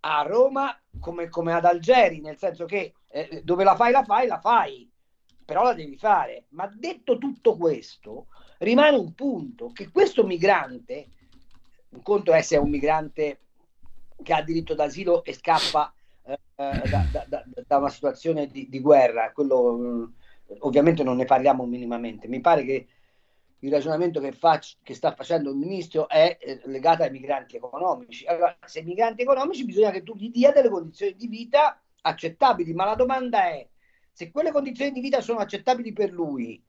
a Roma come, come ad Algeri, nel senso che eh, dove la fai la fai, la fai, però la devi fare. Ma detto tutto questo, rimane un punto, che questo migrante, un conto è se è un migrante che ha diritto d'asilo e scappa eh, da, da, da, da una situazione di, di guerra, quello eh, ovviamente non ne parliamo minimamente. Mi pare che il ragionamento che, faccio, che sta facendo il ministro è eh, legato ai migranti economici. Allora, se i migranti economici bisogna che tu gli dia delle condizioni di vita accettabili, ma la domanda è: se quelle condizioni di vita sono accettabili per lui,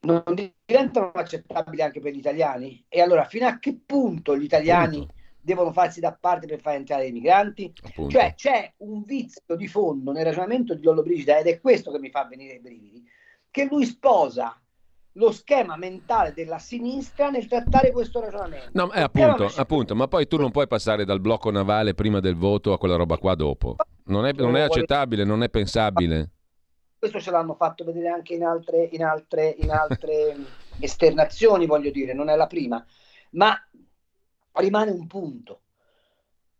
non diventano accettabili anche per gli italiani? E allora fino a che punto gli italiani Punto. devono farsi da parte per far entrare i migranti? Punto. Cioè c'è un vizio di fondo nel ragionamento di Lollobrigida, ed è questo che mi fa venire i brividi, che lui sposa lo schema mentale della sinistra nel trattare questo ragionamento. No, eh, appunto, appunto, ma poi tu non puoi passare dal blocco navale prima del voto a quella roba qua dopo. Non è, non è accettabile, non è pensabile. Questo ce l'hanno fatto vedere anche in altre, in altre, in altre esternazioni, voglio dire, non è la prima. Ma rimane un punto,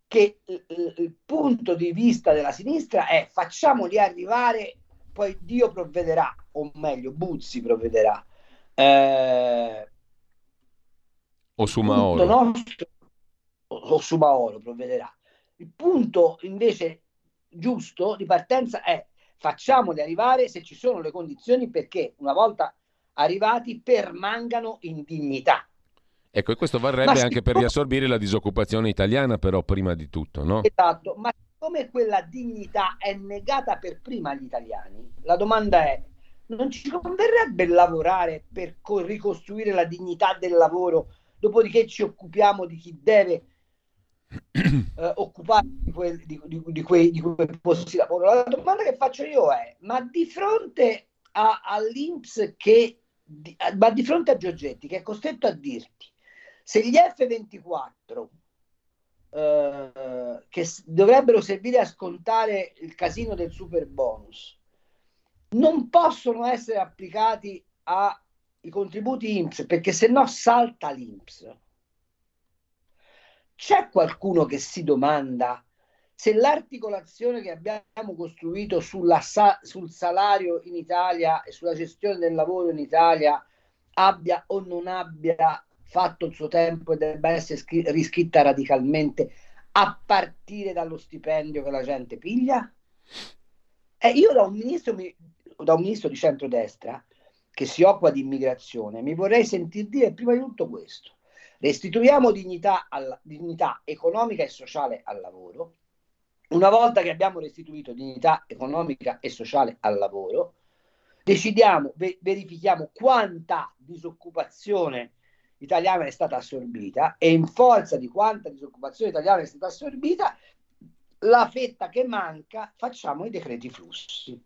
che il, il punto di vista della sinistra è: facciamoli arrivare poi Dio provvederà, o meglio Buzzi provvederà, eh, o su Mauro nostro, o su Mauro provvederà. Il punto invece giusto di partenza è: facciamoli arrivare se ci sono le condizioni, perché una volta arrivati permangano in dignità. Ecco, e questo varrebbe ma anche siccome... per riassorbire la disoccupazione italiana, però prima di tutto, no? Esatto, ma siccome quella dignità è negata per prima agli italiani, la domanda è: non ci converrebbe lavorare per ricostruire la dignità del lavoro, dopodiché ci occupiamo di chi deve eh, occuparsi di quel, di, di, di quei, di quei posti di lavoro? La domanda che faccio io è: ma di fronte a, all'I N P S che di, a, ma di fronte a Giorgetti, che è costretto a dirti se gli F ventiquattro eh, che dovrebbero servire a scontare il casino del super bonus non possono essere applicati ai contributi I N P S perché sennò salta l'I N P S, c'è qualcuno che si domanda se l'articolazione che abbiamo costruito sulla sa- sul salario in Italia e sulla gestione del lavoro in Italia abbia o non abbia fatto il suo tempo e debba essere scr- riscritta radicalmente a partire dallo stipendio che la gente piglia? Eh, io da un ministro, mi, da un ministro di centrodestra che si occupa di immigrazione mi vorrei sentir dire prima di tutto questo: restituiamo dignità, alla, dignità economica e sociale al lavoro. Una volta che abbiamo restituito dignità economica e sociale al lavoro, decidiamo, ve, verifichiamo quanta disoccupazione italiana è stata assorbita e in forza di quanta disoccupazione italiana è stata assorbita la fetta che manca facciamo i decreti flussi.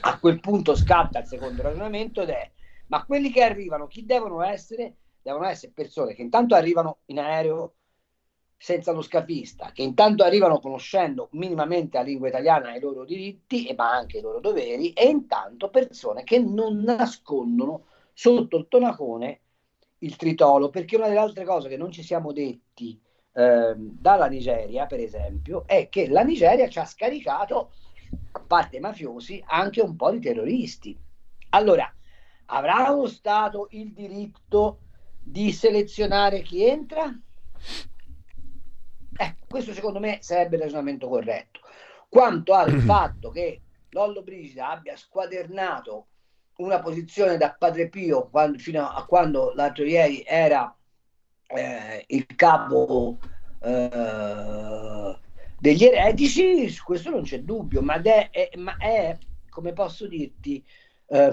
A quel punto scatta il secondo ragionamento ed è: ma quelli che arrivano chi devono essere? Devono essere persone che intanto arrivano in aereo senza lo scafista, che intanto arrivano conoscendo minimamente la lingua italiana e i loro diritti e ma anche i loro doveri, e intanto persone che non nascondono sotto il tonacone il tritolo, perché una delle altre cose che non ci siamo detti ehm, dalla Nigeria, per esempio, è che la Nigeria ci ha scaricato, a parte i mafiosi, anche un po' di terroristi. Allora, avrà lo Stato il diritto di selezionare chi entra? Eh, questo secondo me sarebbe il ragionamento corretto. Quanto al fatto che Lollobrigida abbia squadernato una posizione da Padre Pio quando, fino a quando l'altro ieri era eh, il capo eh, degli eretici, su questo non c'è dubbio, ma è, è, ma è come posso dirti eh,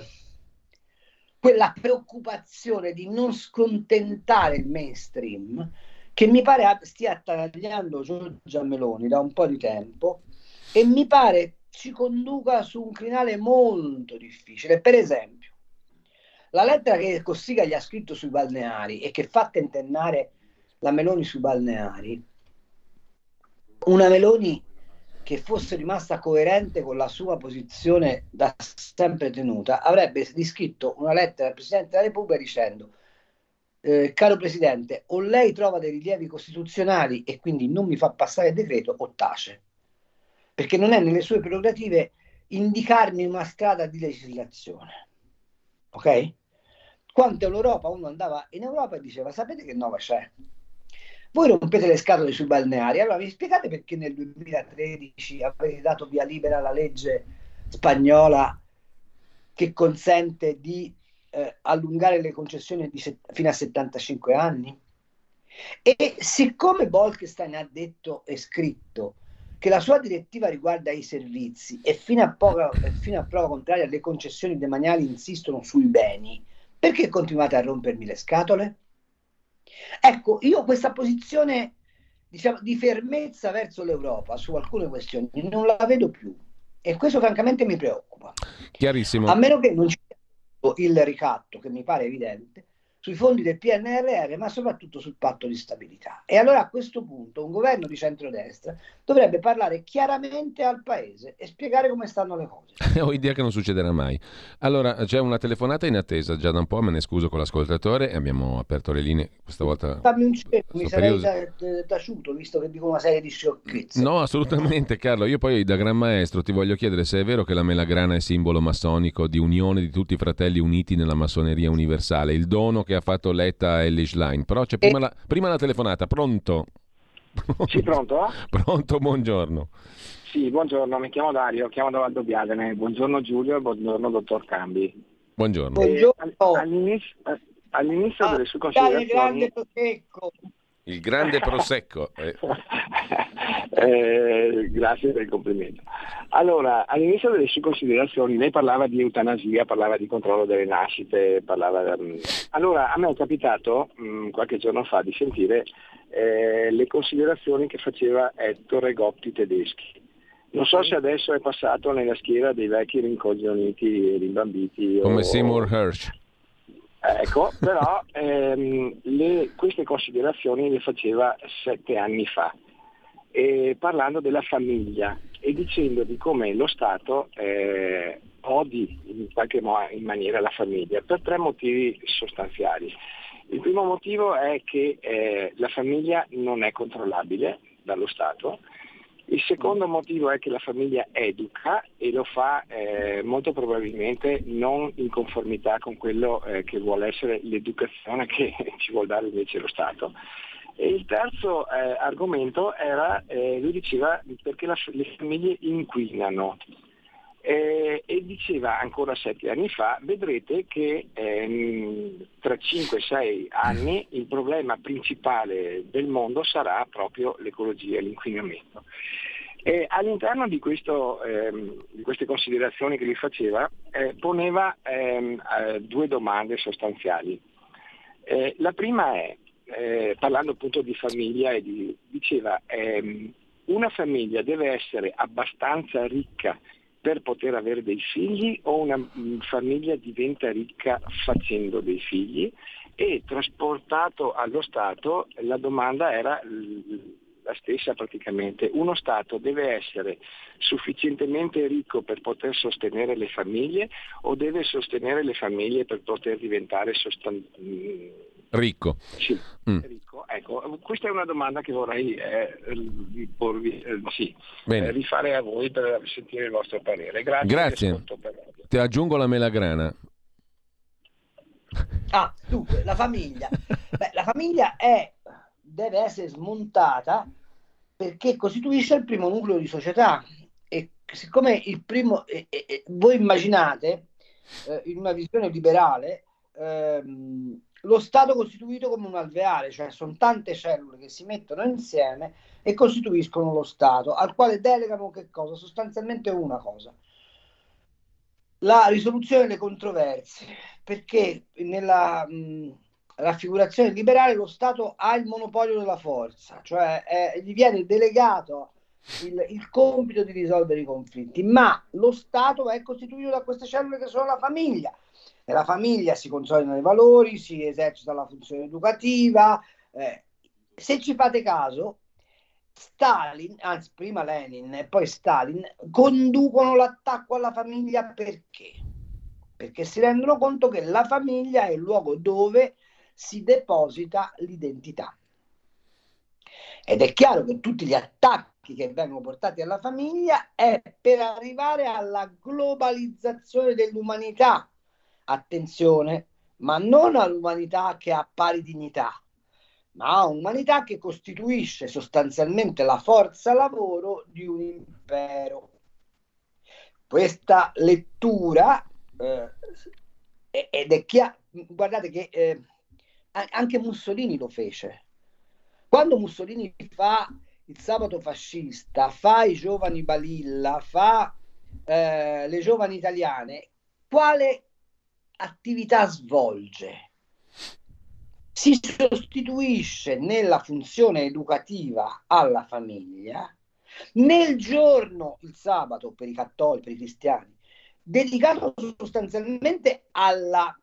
quella preoccupazione di non scontentare il mainstream che mi pare stia tagliando Giorgia Meloni da un po' di tempo e mi pare ci conduca su un crinale molto difficile. Per esempio, la lettera che Cossiga gli ha scritto sui balneari e che fa tentennare la Meloni sui balneari, una Meloni che fosse rimasta coerente con la sua posizione da sempre tenuta, avrebbe scritto una lettera al Presidente della Repubblica dicendo: eh, caro Presidente, o lei trova dei rilievi costituzionali e quindi non mi fa passare il decreto, o tace, perché non è nelle sue prerogative indicarmi una strada di legislazione. Ok? Quanto all'Europa, uno andava in Europa e diceva: sapete che nuova c'è? Voi rompete le scatole sui balneari, allora vi spiegate perché nel duemilatredici avete dato via libera la legge spagnola che consente di eh, allungare le concessioni di set- fino a settantacinque anni? E siccome Bolkestein ha detto e scritto che la sua direttiva riguarda i servizi e fino a, poca, fino a prova contraria le concessioni demaniali insistono sui beni, perché continuate a rompermi le scatole? Ecco, io questa posizione, diciamo, di fermezza verso l'Europa su alcune questioni non la vedo più e questo francamente mi preoccupa. Chiarissimo. A meno che non ci sia il ricatto, che mi pare evidente, sui fondi del P N R R, ma soprattutto sul patto di stabilità. E allora a questo punto un governo di centrodestra dovrebbe parlare chiaramente al paese e spiegare come stanno le cose. Ho idea che non succederà mai. Allora c'è una telefonata in attesa già da un po', me ne scuso con l'ascoltatore, abbiamo aperto le linee questa volta. Fammi un cerco, mi sarei taciuto visto che dico una serie di sciocchezze. No, assolutamente Carlo, io poi da gran maestro ti voglio chiedere se è vero che la melagrana è simbolo massonico di unione di tutti i fratelli uniti nella massoneria universale, il dono che ha fatto Letta a Ellis Island. Però c'è prima, e... la, prima la telefonata. Pronto? Sì, pronto? Eh? Pronto, buongiorno. Sì, buongiorno, mi chiamo Dario, chiamo da Valdobbiadene. Buongiorno Giulio e buongiorno dottor Cambi. Buongiorno. Buongiorno. All'inizio, all'inizio ah, delle sue considerazioni... Il grande prosecco. Il grande prosecco. eh, grazie per il complimento. Allora, all'inizio delle sue considerazioni lei parlava di eutanasia, parlava di controllo delle nascite, parlava... Allora, a me è capitato mh, qualche giorno fa di sentire eh, le considerazioni che faceva Ettore Gotti Tedeschi. Non so se adesso è passato nella schiera dei vecchi rincoglioniti e rimbambiti. Come o... Seymour Hersh. Ecco, però ehm, le, queste considerazioni le faceva sette anni fa, eh, parlando della famiglia e dicendo di come lo Stato eh, odi in qualche mo- in maniera la famiglia per tre motivi sostanziali. Il primo motivo è che eh, la famiglia non è controllabile dallo Stato. Il secondo motivo è che la famiglia educa e lo fa eh, molto probabilmente non in conformità con quello eh, che vuole essere l'educazione che ci vuol dare invece lo Stato. E il terzo eh, argomento era, eh, lui diceva, perché la, le famiglie inquinano. Eh, e diceva ancora sette anni fa, vedrete che ehm, tra cinque sei anni il problema principale del mondo sarà proprio l'ecologia e l'inquinamento. Eh, all'interno di, questo, ehm, di queste considerazioni che lui faceva eh, poneva ehm, eh, due domande sostanziali. Eh, la prima è, eh, parlando appunto di famiglia, e di, diceva ehm, una famiglia deve essere abbastanza ricca per poter avere dei figli, o una famiglia diventa ricca facendo dei figli? E trasportato allo Stato la domanda era la stessa praticamente. Uno Stato deve essere sufficientemente ricco per poter sostenere le famiglie, o deve sostenere le famiglie per poter diventare sostan- ricco? Sì. Mm. Ricco. Ecco, questa è una domanda che vorrei eh, riporvi, eh, sì, eh, rifare a voi per sentire il vostro parere. Grazie. Grazie. Per... Ti aggiungo la melagrana. Ah, dunque, la famiglia. Beh, la famiglia è... deve essere smontata perché costituisce il primo nucleo di società, e siccome il primo eh, eh, voi immaginate eh, in una visione liberale ehm, lo Stato costituito come un alveare, cioè sono tante cellule che si mettono insieme e costituiscono lo Stato, al quale delegano che cosa? Sostanzialmente una cosa: la risoluzione delle controversie, perché nella mh, raffigurazione liberale lo Stato ha il monopolio della forza, cioè eh, gli viene delegato il, il compito di risolvere i conflitti, ma lo Stato è costituito da queste cellule che sono la famiglia. Nella famiglia si consolidano i valori, si esercita la funzione educativa. Eh, se ci fate caso, Stalin, anzi prima Lenin e poi Stalin, conducono l'attacco alla famiglia perché? Perché si rendono conto che la famiglia è il luogo dove si deposita l'identità, ed è chiaro che tutti gli attacchi che vengono portati alla famiglia è per arrivare alla globalizzazione dell'umanità. Attenzione, ma non all'umanità che ha pari dignità, ma a un'umanità che costituisce sostanzialmente la forza lavoro di un impero. Questa lettura eh, ed è chiaro, guardate che eh, anche Mussolini lo fece. Quando Mussolini fa il sabato fascista, fa i giovani Balilla, fa eh, le giovani italiane, quale attività svolge? Si sostituisce nella funzione educativa alla famiglia, nel giorno, il sabato per i cattolici, per i cristiani, dedicato sostanzialmente alla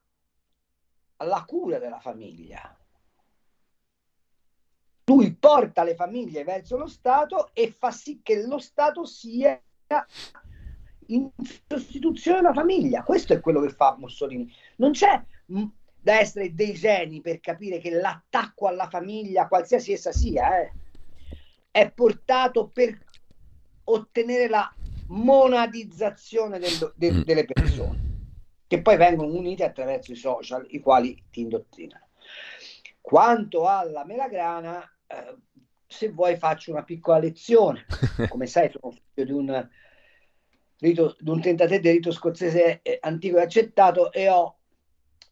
alla cura della famiglia. Lui porta le famiglie verso lo Stato e fa sì che lo Stato sia in sostituzione della famiglia. Questo è quello che fa Mussolini. Non c'è mh, da essere dei geni per capire che l'attacco alla famiglia, qualsiasi essa sia, eh, è portato per ottenere la monadizzazione del, de, delle persone, che poi vengono unite attraverso i social, i quali ti indottrinano. Quanto alla melagrana, eh, se vuoi faccio una piccola lezione. Come sai, sono figlio di un rito, di un trentatré del rito scozzese eh, antico e accettato, e ho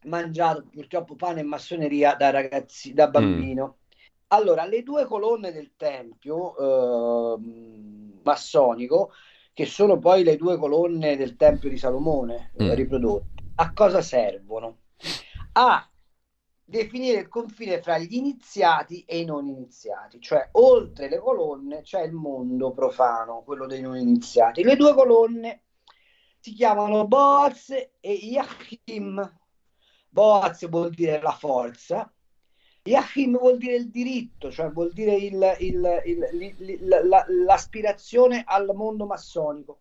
mangiato purtroppo pane e massoneria da ragazzi, da bambino. Mm. Allora, le due colonne del tempio eh, massonico, che sono poi le due colonne del tempio di Salomone mm. riprodotte, a cosa servono? A definire il confine fra gli iniziati e i non iniziati, cioè oltre le colonne c'è il mondo profano, quello dei non iniziati. Le due colonne si chiamano Boaz e Yachim. Boaz vuol dire la forza, Yachim vuol dire il diritto, cioè vuol dire il, il, il, il, la, l'aspirazione al mondo massonico.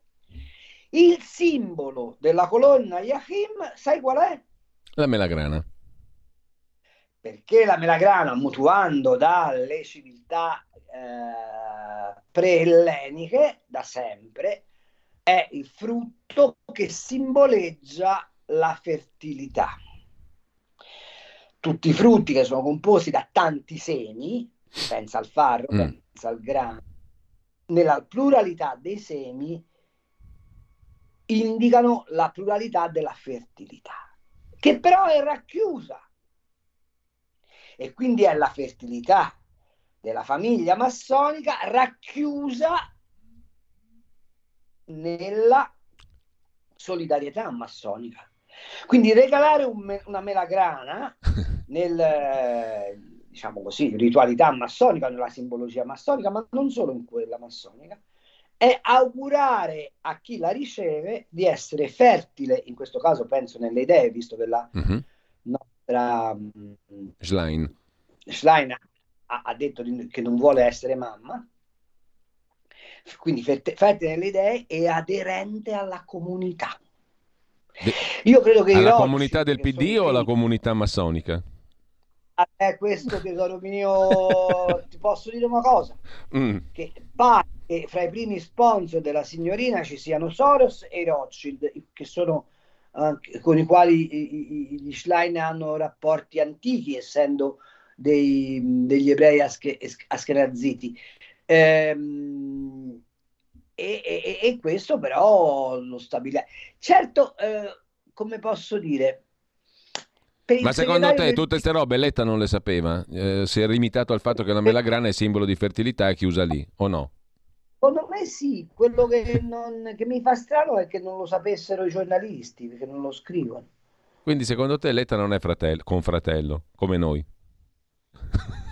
Il simbolo della colonna Yachim, sai qual è? La melagrana. Perché la melagrana, mutuando dalle civiltà eh, preelleniche da sempre, è il frutto che simboleggia la fertilità. Tutti i frutti che sono composti da tanti semi, pensa al farro, mm. pensa al grano, nella pluralità dei semi indicano la pluralità della fertilità, che però è racchiusa. E quindi è la fertilità della famiglia massonica racchiusa nella solidarietà massonica. Quindi regalare un, una melagrana nel, diciamo così, ritualità massonica, nella simbologia massonica, ma non solo in quella massonica, è augurare a chi la riceve di essere fertile, in questo caso penso nelle idee, visto che la mm-hmm. no, Tra, Schlein. Schlein ha, ha detto che non vuole essere mamma, quindi fertile nelle idee e aderente alla comunità. Io credo che alla comunità del P D o alla comunità massonica? Eh, questo tesoro mio, ti posso dire una cosa: mm. che pare che fra i primi sponsor della signorina ci siano Soros e Rothschild, che sono Anche, con i quali gli Schlein hanno rapporti antichi, essendo dei, degli ebrei asche, askenaziti. Ehm, e, e, e questo però lo stabilisce. Certo, eh, come posso dire... Ma secondo te del... tutte queste robe Letta non le sapeva? Eh, si è limitato al fatto che la melagrana è simbolo di fertilità e chiusa lì, o no? Secondo me sì, quello che, non, che mi fa strano è che non lo sapessero i giornalisti, perché non lo scrivono. Quindi secondo te Letta non è fratello, con fratello, come noi?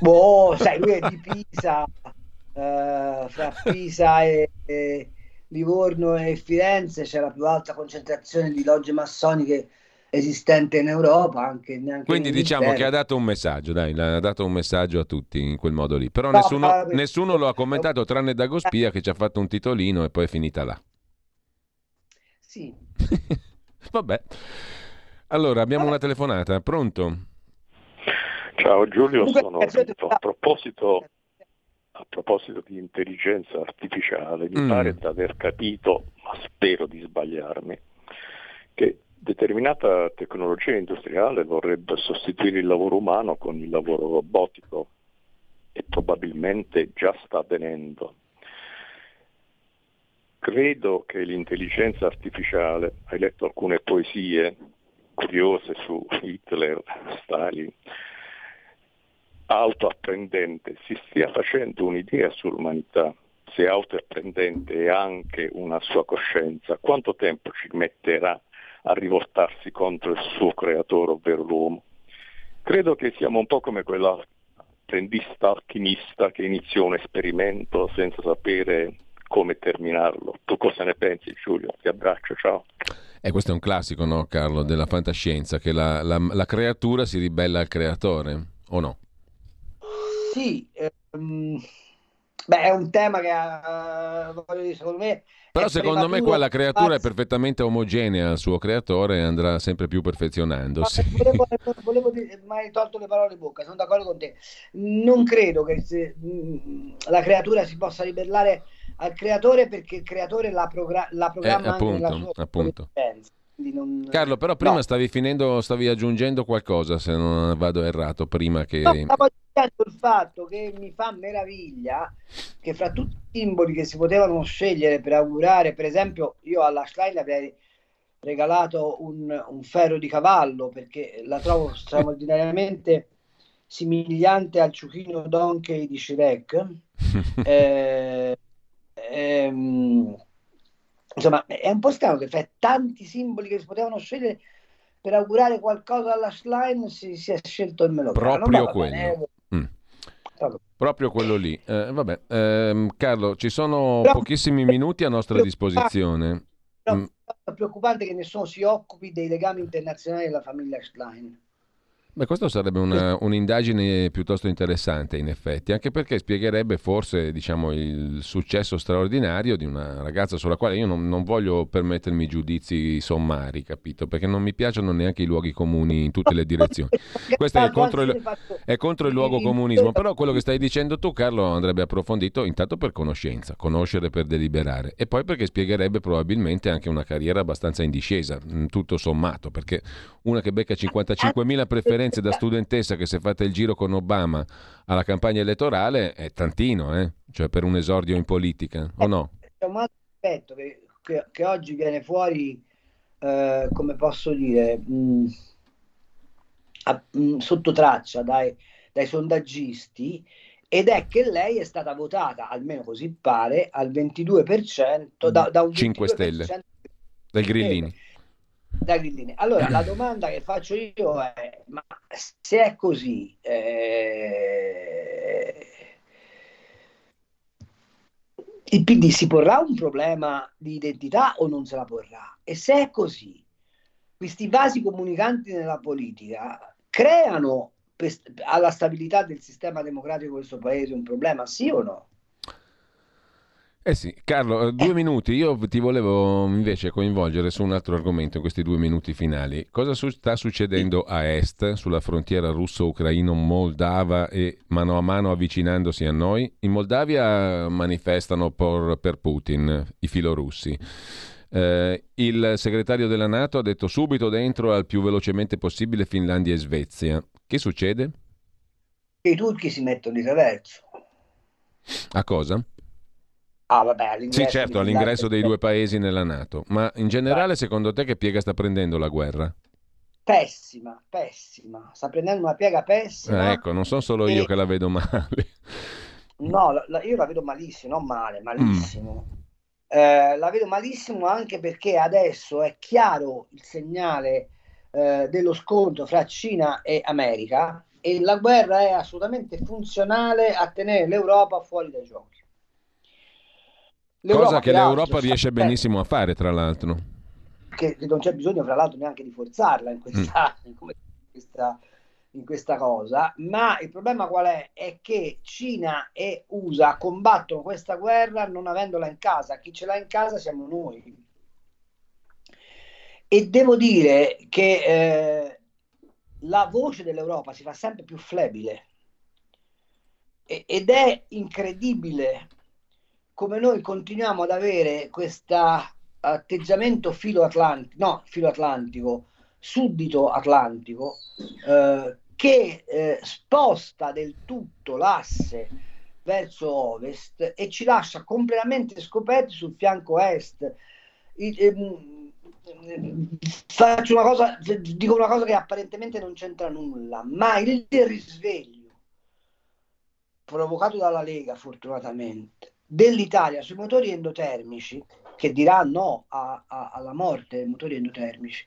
Boh, sai, lui è di Pisa, uh, fra Pisa e, e Livorno e Firenze c'è la più alta concentrazione di logge massoniche esistente in Europa, anche, neanche quindi diciamo Inghilterra. Che ha dato un messaggio, dai, ha dato un messaggio a tutti in quel modo lì, però no, nessuno, no, nessuno lo ha commentato tranne Dagospia, che ci ha fatto un titolino e poi è finita là. Sì. Vabbè, allora abbiamo Vabbè. una telefonata. Pronto? Ciao Giulio, sono Vito. a proposito a proposito di intelligenza artificiale mi mm. pare di aver capito, ma spero di sbagliarmi, che determinata tecnologia industriale vorrebbe sostituire il lavoro umano con il lavoro robotico, e probabilmente già sta avvenendo. Credo che l'intelligenza artificiale, hai letto alcune poesie curiose su Hitler, Stalin, autoapprendente, si stia facendo un'idea sull'umanità. Se autoapprendente è anche una sua coscienza, quanto tempo ci metterà a rivoltarsi contro il suo creatore, ovvero l'uomo? Credo che siamo un po' come quella apprendista alchimista che iniziò un esperimento senza sapere come terminarlo. Tu cosa ne pensi, Giulio? Ti abbraccio, ciao. Eh, questo è un classico, no, Carlo, della fantascienza, che la, la, la creatura si ribella al creatore, o no? Sì, ehm, beh, è un tema che uh, voglio dire, secondo me... Però secondo me qua la creatura è perfettamente omogenea al suo creatore e andrà sempre più perfezionandosi. No, volevo, volevo dire, mi hai tolto le parole in bocca, sono d'accordo con te. Non credo che se, mh, la creatura si possa ribellare al creatore, perché il creatore la, progra- la programma eh, appunto, anche nella sua appunto. Non... Carlo, però prima no. stavi finendo, stavi aggiungendo qualcosa, se non vado errato, prima che... No, stavo aggiungendo il fatto che mi fa meraviglia che fra tutti i simboli che si potevano scegliere per augurare, per esempio io alla Schlein avrei regalato un, un ferro di cavallo, perché la trovo straordinariamente somigliante al ciuchino Donkey di Shrek. eh, ehm, Insomma, è un po' strano che fra tanti simboli che si potevano scegliere per augurare qualcosa alla Schlein si, si è scelto il melograno. Proprio no, quello. Mm. Proprio quello lì. Eh, vabbè. Eh, Carlo, ci sono Però... pochissimi minuti a nostra disposizione. Però, mm. È preoccupante che nessuno si occupi dei legami internazionali della famiglia Schlein. Beh, questo sarebbe una, un'indagine piuttosto interessante, in effetti, anche perché spiegherebbe forse, diciamo, il successo straordinario di una ragazza sulla quale io non, non voglio permettermi giudizi sommari, capito? Perché non mi piacciono neanche i luoghi comuni in tutte le direzioni. Questo è contro il, è contro il luogo comunismo, però quello che stai dicendo tu, Carlo, andrebbe approfondito intanto per conoscenza, conoscere per deliberare, e poi perché spiegherebbe probabilmente anche una carriera abbastanza in discesa, tutto sommato, perché una che becca cinquantacinquemila preferenze da studentessa, che si è fatta il giro con Obama alla campagna elettorale, è tantino, eh? Cioè per un esordio in politica, o no? C'è un altro aspetto che, che, che oggi viene fuori, eh, come posso dire, mh, a, mh, sotto traccia dai, dai sondaggisti, ed è che lei è stata votata, almeno così pare, al ventidue per cento da, da un cinque stelle dai grillini. Da grillini. Allora la domanda che faccio io è: ma se è così, eh, il P D si porrà un problema di identità o non se la porrà? E se è così, questi vasi comunicanti nella politica creano per, alla stabilità del sistema democratico di questo paese un problema, sì o no? Eh sì, Carlo, due minuti. Io ti volevo invece coinvolgere su un altro argomento in questi due minuti finali. Cosa su- sta succedendo a est, sulla frontiera russo-ucraino-moldava, e mano a mano avvicinandosi a noi? In Moldavia manifestano por- per Putin i filorussi. Eh, il segretario della NATO ha detto subito dentro al più velocemente possibile Finlandia e Svezia. Che succede? I turchi si mettono di traverso. A cosa? Ah, vabbè, all'ingresso, sì, certo, all'ingresso dei due paesi nella NATO. Ma in generale, secondo te, che piega sta prendendo la guerra? Pessima, pessima. Sta prendendo una piega pessima. Ah, ecco, non sono solo e... io che la vedo male. No, la, la, io la vedo malissimo, non male, malissimo. Mm. Eh, la vedo malissimo anche perché adesso è chiaro il segnale eh, dello scontro fra Cina e America, e la guerra è assolutamente funzionale a tenere l'Europa fuori dai giochi. L'Europa, cosa che l'Europa riesce benissimo a fare, tra l'altro, che non c'è bisogno, fra l'altro, neanche di forzarla in questa, mm. in questa, in questa cosa. Ma il problema qual è? È che Cina e U S A combattono questa guerra non avendola in casa. Chi ce l'ha in casa siamo noi. E devo dire che eh, la voce dell'Europa si fa sempre più flebile, e, ed è incredibile come noi continuiamo ad avere questo atteggiamento filo-atlantico, no, filo-atlantico, suddito-atlantico, eh, che eh, sposta del tutto l'asse verso ovest e ci lascia completamente scoperti sul fianco est. I, ehm, faccio una cosa, dico una cosa che apparentemente non c'entra nulla, ma il risveglio provocato dalla Lega, fortunatamente, dell'Italia sui motori endotermici, che dirà no a, a, alla morte dei motori endotermici,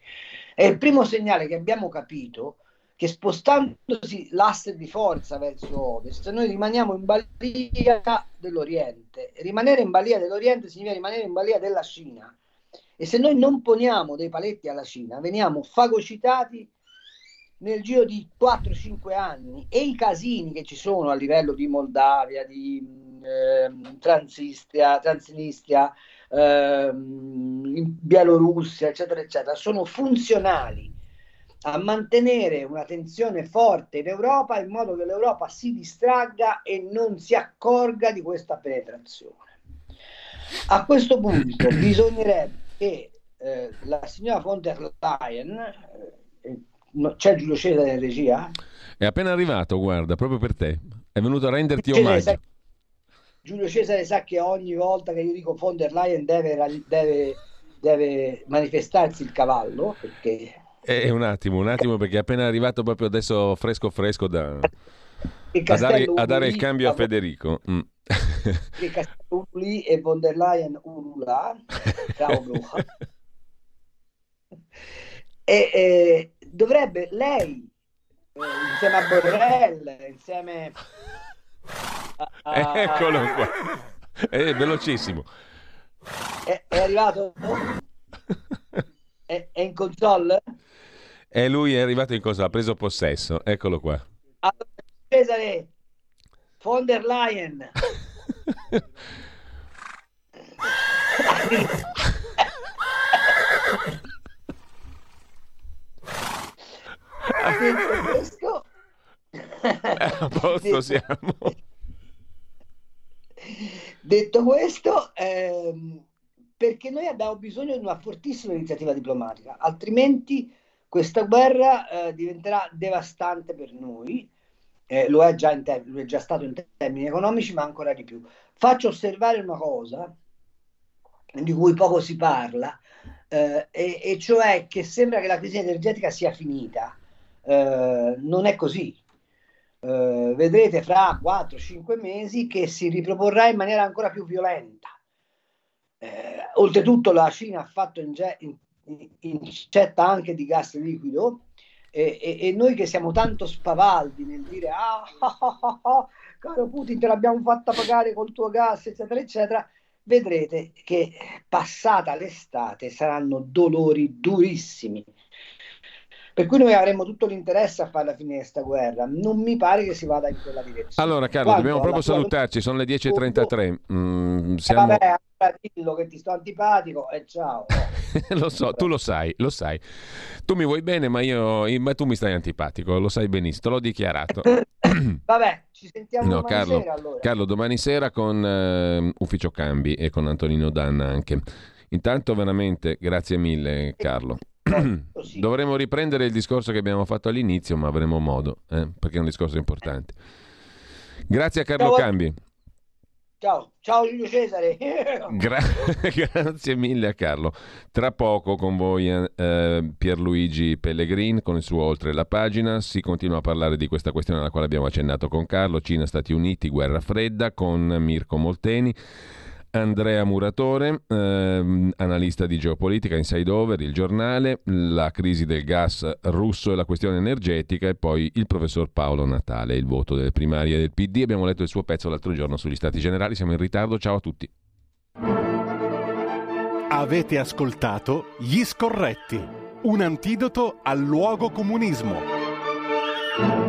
è il primo segnale che abbiamo capito che spostandosi l'asse di forza verso ovest, noi rimaniamo in balia dell'Oriente. Rimanere in balia dell'Oriente significa rimanere in balia della Cina. E se noi non poniamo dei paletti alla Cina, veniamo fagocitati nel giro di quattro cinque anni, e i casini che ci sono a livello di Moldavia, di eh, Transnistria, Transnistria eh, Bielorussia, eccetera, eccetera, sono funzionali a mantenere una tensione forte in Europa, in modo che l'Europa si distragga e non si accorga di questa penetrazione. A questo punto bisognerebbe che eh, la signora von der Leyen, eh, no, c'è Giulio Cesare in regia? È appena arrivato, guarda, proprio per te, è venuto a renderti Cesare omaggio. Sa... Giulio Cesare sa che ogni volta che io dico von der Leyen deve, deve, deve manifestarsi il cavallo, perché... Eh, un attimo, un attimo, perché è appena arrivato proprio adesso fresco fresco da a dare, a dare il cambio a Federico. Mm. Che Castello Uli e von der Leyen Urula. Ciao, e, e dovrebbe lei, eh, insieme a Borrell, insieme a, a... Eccolo qua. È velocissimo. È, è arrivato... È in console? E lui è arrivato in console, ha preso possesso, eccolo qua. Allora, Cesare, von der Leyen. A posto siamo. Detto questo, ehm... perché noi abbiamo bisogno di una fortissima iniziativa diplomatica, altrimenti questa guerra eh, diventerà devastante per noi, eh, lo, è già in te- lo è già stato in termini economici, ma ancora di più. Faccio osservare una cosa di cui poco si parla, eh, e-, e cioè che sembra che la crisi energetica sia finita. Eh, non è così. Eh, vedrete fra quattro cinque mesi che si riproporrà in maniera ancora più violenta. Eh, oltretutto la Cina ha fatto inge- in- in- incetta anche di gas liquido, e-, e-, e noi che siamo tanto spavaldi nel dire ah, ah, ah, ah, ah caro Putin, te l'abbiamo fatta pagare col tuo gas, eccetera eccetera, vedrete che passata l'estate saranno dolori durissimi, per cui noi avremo tutto l'interesse a fare la fine di questa guerra. Non mi pare che si vada in quella direzione. Allora Carlo, quanto dobbiamo proprio salutarci, sono le dieci e trentatré. mm, siamo... Vabbè, dillo che ti sto antipatico e ciao. Lo so, tu lo sai, lo sai. Tu mi vuoi bene, ma io ma tu mi stai antipatico, lo sai benissimo, te l'ho dichiarato. Vabbè, ci sentiamo no, domani Carlo, sera allora. Carlo, domani sera con uh, Ufficio Cambi e con Antonino Danna anche. Intanto veramente grazie mille Carlo. Dovremo riprendere il discorso che abbiamo fatto all'inizio, ma avremo modo, eh, perché è un discorso importante. Grazie a Carlo ciao, Cambi. Ciao, ciao Giulio Cesare. Gra- Grazie mille a Carlo. Tra poco con voi eh, Pierluigi Pellegrin con il suo Oltre la Pagina. Si continua a parlare di questa questione alla quale abbiamo accennato con Carlo, Cina, Stati Uniti, guerra fredda, con Mirko Molteni. Andrea Muratore, eh, analista di geopolitica, Inside Over, il giornale, la crisi del gas russo e la questione energetica, e poi il professor Paolo Natale, il voto delle primarie del P D. Abbiamo letto il suo pezzo l'altro giorno sugli Stati Generali, siamo in ritardo, ciao a tutti. Avete ascoltato Gli Scorretti, un antidoto al luogo comunismo.